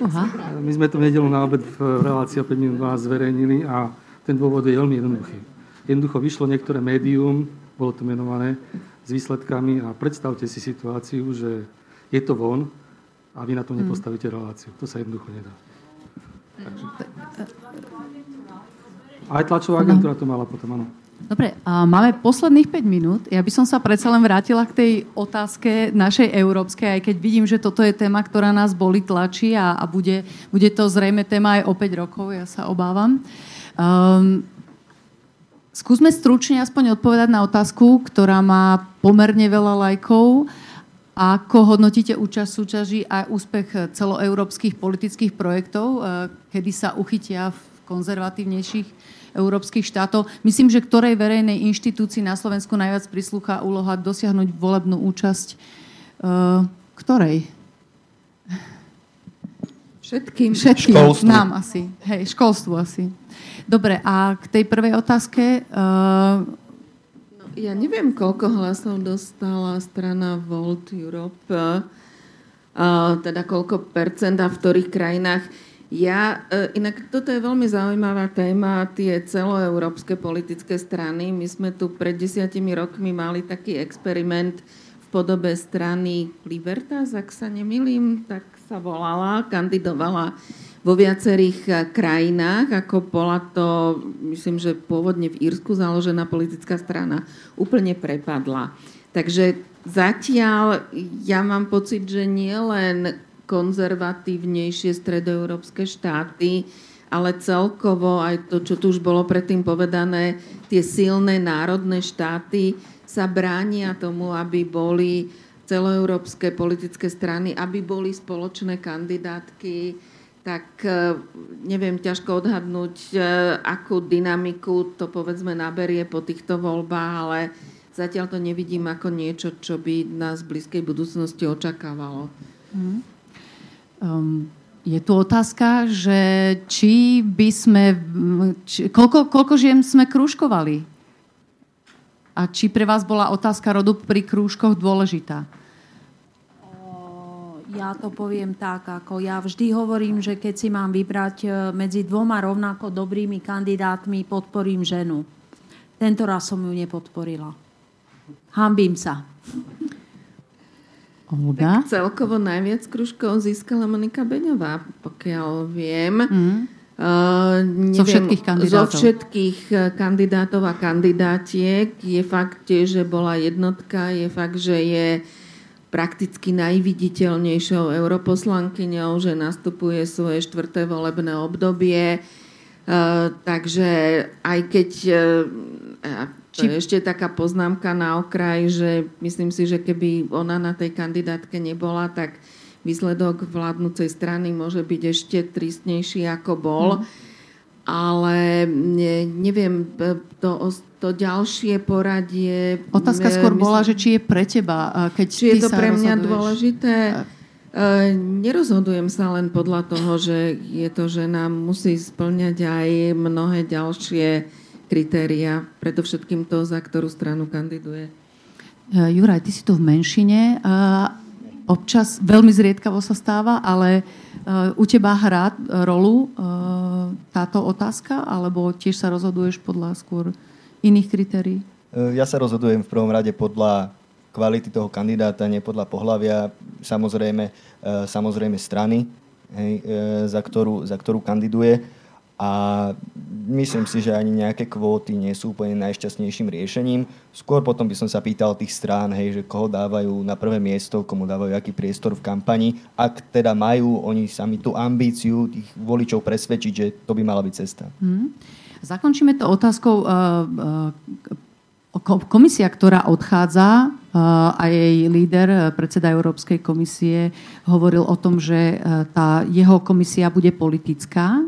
Aha. My sme to v nedeľu na obed v relácii 5 minút 12 zverejnili a ten dôvod je veľmi jednoduchý. Jednoducho vyšlo niektoré médium, bolo to menované, s výsledkami a predstavte si situáciu, že je to von a vy na to nepostavíte reláciu. To sa jednoducho nedá. Takže. Aj tlačová agentúra to mala potom, áno. Dobre, a máme posledných 5 minút. Ja by som sa predsa len vrátila k tej otázke našej európskej, aj keď vidím, že toto je téma, ktorá nás boli tlačí a bude to zrejme téma aj o 5 rokov, ja sa obávam. Skúsme stručne aspoň odpovedať na otázku, ktorá má pomerne veľa lajkov. Ako hodnotíte účasť súťaží a úspech celoeurópskych politických projektov, kedy sa uchytia v konzervatívnejších európskych štátov. Myslím, že ktorej verejnej inštitúcii na Slovensku najviac prislúcha úloha dosiahnuť volebnú účasť? Ktorej? Všetkým. Školstvu. Nám asi. Hej, školstvu asi. Dobre, a k tej prvej otázke? Ja neviem, koľko hlasov dostala strana Volt Europe, teda koľko percent a v ktorých krajinách. Ja, inak toto je veľmi zaujímavá téma, tie celoeurópske politické strany. My sme tu pred 10 rokmi mali taký experiment v podobe strany Libertas, ak sa nemýlim, tak sa volala, kandidovala vo viacerých krajinách, ako bola to, myslím, že pôvodne v Írsku založená politická strana, úplne prepadla. Takže zatiaľ ja mám pocit, že nie len konzervatívnejšie stredoeurópske štáty, ale celkovo aj to, čo tu už bolo predtým povedané, tie silné národné štáty sa bránia tomu, aby boli celoeurópske politické strany, aby boli spoločné kandidátky, tak neviem, ťažko odhadnúť, akú dynamiku to povedzme naberie po týchto voľbách, ale zatiaľ to nevidím ako niečo, čo by nás v blízkej budúcnosti očakávalo. Je tu otázka, že či by sme... Koľko žien sme krúžkovali? A či pre vás bola otázka rodu pri krúžkoch dôležitá? Ja to poviem tak, ako ja vždy hovorím, že keď si mám vybrať medzi dvoma rovnako dobrými kandidátmi, podporím ženu. Tento raz som ju nepodporila. Hanbím sa. Tak celkovo najviac krúžkov získala Monika Beňová, pokiaľ viem. Neviem. Zo všetkých kandidátov a kandidátiek je fakt, že bola jednotka, je fakt, že je prakticky najviditeľnejšou europoslankyňou, že nastupuje svoje 4. volebné obdobie. Takže aj keď... To je ešte taká poznámka na okraj, že myslím si, že keby ona na tej kandidátke nebola, tak výsledok vládnucej strany môže byť ešte tristnejší, ako bol. Ale neviem, to ďalšie poradie... Otázka skôr bola, že či je pre teba, keď ty sa rozhoduješ. Či je to pre mňa dôležité? Nerozhodujem sa len podľa toho, že je to žena, musí spĺňať aj mnohé ďalšie kritériá, predovšetkým to, za ktorú stranu kandiduje. Juraj, ty si tu v menšine. Občas, veľmi zriedkavo sa stáva, ale u teba hrá rolu táto otázka, alebo tiež sa rozhoduješ podľa skôr iných kritérií? Ja sa rozhodujem v prvom rade podľa kvality toho kandidáta, nie podľa pohlavia, samozrejme strany, hej, za ktorú kandiduje. A myslím si, že ani nejaké kvóty nie sú úplne najšťastnejším riešením. Skôr potom by som sa pýtal tých strán, hej, že koho dávajú na prvé miesto, komu dávajú aký priestor v kampani. Ak teda majú oni sami tú ambíciu tých voličov presvedčiť, že to by mala byť cesta. Zakončíme to otázkou. Komisia, ktorá odchádza, a jej líder, predseda Európskej komisie, hovoril o tom, že tá jeho komisia bude politická.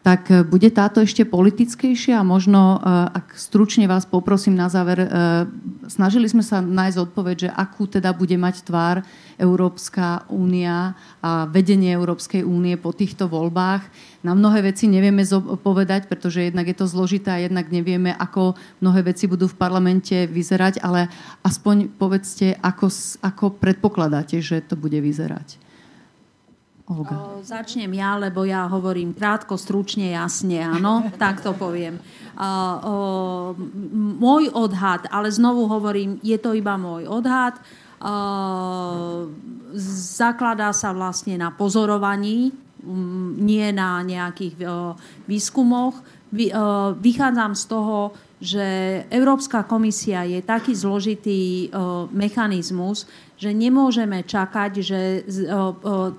Tak bude táto ešte politickejšia? A možno, ak stručne vás poprosím na záver, snažili sme sa nájsť odpoveď, že akú teda bude mať tvár Európska únia a vedenie Európskej únie po týchto voľbách. Na mnohé veci nevieme povedať, pretože jednak je to zložité a jednak nevieme, ako mnohé veci budú v parlamente vyzerať, ale aspoň povedzte, ako predpokladáte, že to bude vyzerať. Olga. Začnem ja, lebo ja hovorím krátko, stručne, jasne, áno, tak to poviem. Môj odhad, ale znovu hovorím, je to iba môj odhad, zakladá sa vlastne na pozorovaní, nie na nejakých výskumoch. Vychádzam z toho, že Európska komisia je taký zložitý mechanizmus, že nemôžeme čakať, že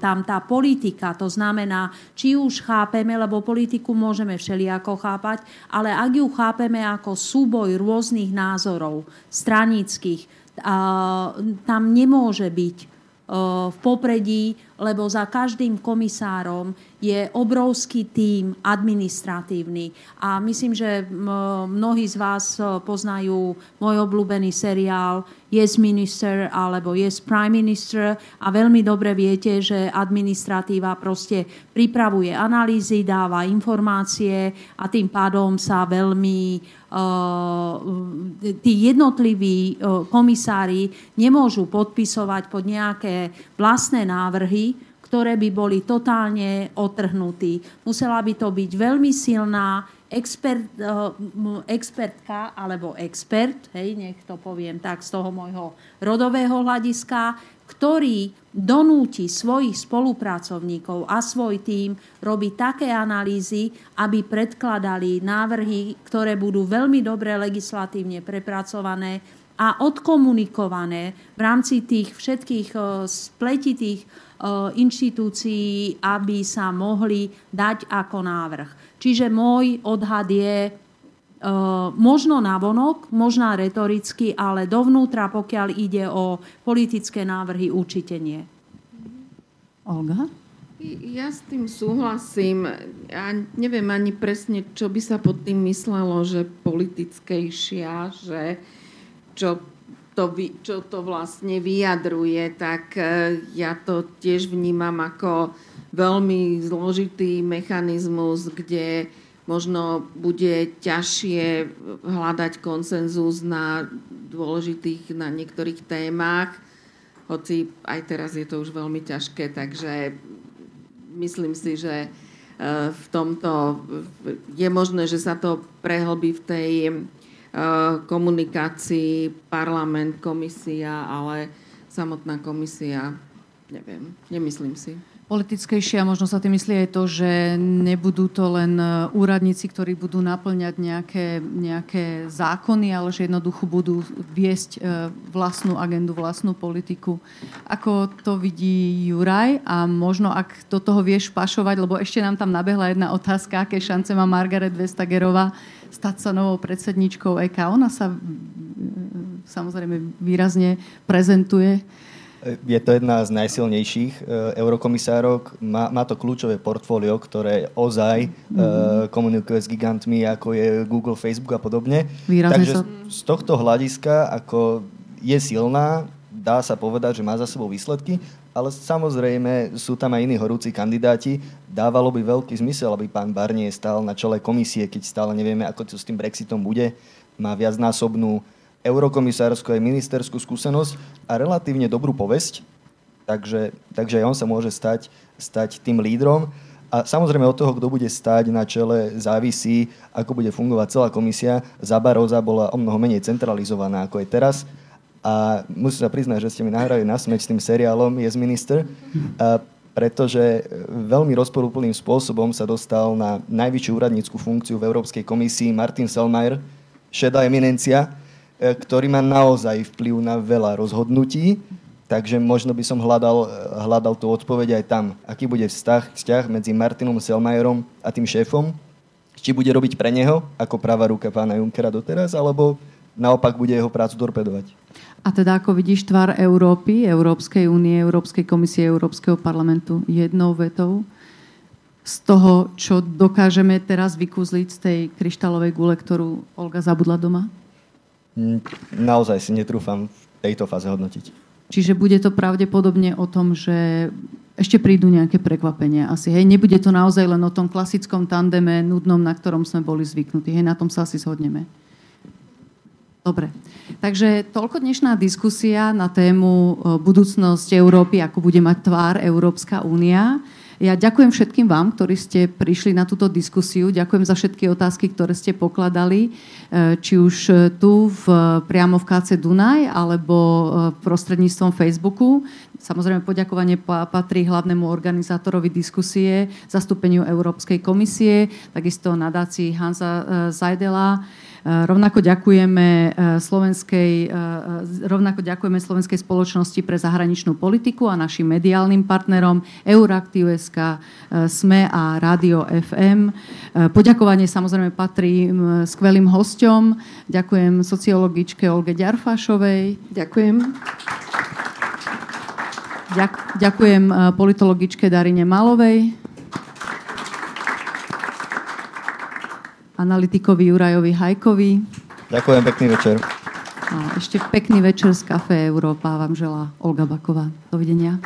tam tá politika, to znamená, či už chápeme, lebo politiku môžeme všelijako chápať, ale ak ju chápeme ako súboj rôznych názorov, straníckych, tam nemôže byť v popredí, lebo za každým komisárom je obrovský tím administratívny. A myslím, že mnohí z vás poznajú môj obľúbený seriál Yes Minister alebo Yes Prime Minister a veľmi dobre viete, že administratíva proste pripravuje analýzy, dáva informácie a tým pádom sa veľmi... tí jednotliví komisári nemôžu podpisovať pod nejaké vlastné návrhy, ktoré by boli totálne otrhnutí. Musela by to byť veľmi silná expertka alebo expert, hej, nech to poviem tak z toho môjho rodového hľadiska, ktorý donúti svojich spolupracovníkov a svoj tím robí také analýzy, aby predkladali návrhy, ktoré budú veľmi dobre legislatívne prepracované a odkomunikované v rámci tých všetkých spletitých inštitúcií, aby sa mohli dať ako návrh. Čiže môj odhad je... možno navonok, možno retoricky, ale dovnútra, pokiaľ ide o politické návrhy, určite nie. Olga? Ja s tým súhlasím. Ja neviem ani presne, čo by sa pod tým myslelo, že politickejšia, že čo to vlastne vyjadruje, tak ja to tiež vnímam ako veľmi zložitý mechanizmus, kde možno bude ťažšie hľadať konsenzus na dôležitých, na niektorých témach, hoci aj teraz je to už veľmi ťažké, takže myslím si, že v tomto je možné, že sa to prehlbí v tej komunikácii parlament, komisia, ale samotná komisia, neviem, nemyslím si. Politickejšie a možno sa tým myslí aj to, že nebudú to len úradníci, ktorí budú naplňať nejaké zákony, ale že jednoducho budú viesť vlastnú agendu, vlastnú politiku. Ako to vidí Juraj a možno ak do toho vieš pašovať, lebo ešte nám tam nabehla jedna otázka, aké šance má Margrethe Vestagerová stať sa novou predsedničkou EK. Ona sa samozrejme výrazne prezentuje Je to jedna z najsilnejších eurokomisárok. Má to kľúčové portfólio, ktoré ozaj komunikuje s gigantmi, ako je Google, Facebook a podobne. Výrazne. Takže z tohto hľadiska ako je silná, dá sa povedať, že má za sebou výsledky, ale samozrejme sú tam aj iní horúci kandidáti. Dávalo by veľký zmysel, aby pán Barnier stál na čele komisie, keď stále nevieme, ako to s tým Brexitom bude. Má viacnásobnú eurokomisárskú aj ministerskú skúsenosť a relatívne dobrú povesť, takže aj on sa môže stať tým lídrom. A samozrejme od toho, kto bude stáť na čele, závisí, ako bude fungovať celá komisia. Za Baróza bola omnoho menej centralizovaná, ako je teraz. A musím sa priznať, že ste mi nahrali na smeč s tým seriálom Yes Minister, pretože veľmi rozporúplným spôsobom sa dostal na najvyššiu úradnícku funkciu v Európskej komisii Martin Selmayr, šedá eminencia, ktorý má naozaj vplyv na veľa rozhodnutí, takže možno by som hľadal tú odpoveď aj tam. Aký bude vzťah medzi Martinom Selmayrom a tým šéfom? Či bude robiť pre neho, ako pravá ruka pána Junckera doteraz, alebo naopak bude jeho prácu torpedovať? A teda ako vidíš tvár Európy, Európskej únie, Európskej komisie, Európskeho parlamentu jednou vetou? Z toho, čo dokážeme teraz vykúzliť z tej kryštálovej gule, ktorú Olga zabudla doma? Naozaj si netrúfam v tejto fáze hodnotiť. Čiže bude to pravdepodobne o tom, že ešte prídu nejaké prekvapenia asi. Hej, nebude to naozaj len o tom klasickom tandeme, nudnom, na ktorom sme boli zvyknutí. Hej, na tom sa asi zhodneme. Dobre. Takže toľko dnešná diskusia na tému budúcnosť Európy, ako bude mať tvár Európska únia. Ja ďakujem všetkým vám, ktorí ste prišli na túto diskusiu. Ďakujem za všetky otázky, ktoré ste pokladali, či už tu priamo v KC Dunaj, alebo prostredníctvom Facebooku. Samozrejme, poďakovanie patrí hlavnému organizátorovi diskusie, zastúpeniu Európskej komisie, takisto nadácii Hansa Zajdela. Rovnako ďakujeme Slovenskej spoločnosti pre zahraničnú politiku a našim mediálnym partnerom Euraktiv.sk, SME a Rádio FM. Poďakovanie samozrejme patrí skvelým hosťom. Ďakujem sociologičke Olge Gyárfášovej. Ďakujem politologičke Darine Malovej, analytikovi Jurajovi Hajkovi. Ďakujem, pekný večer. A ešte pekný večer z Café Európa vám želá Olga Báková. Dovidenia.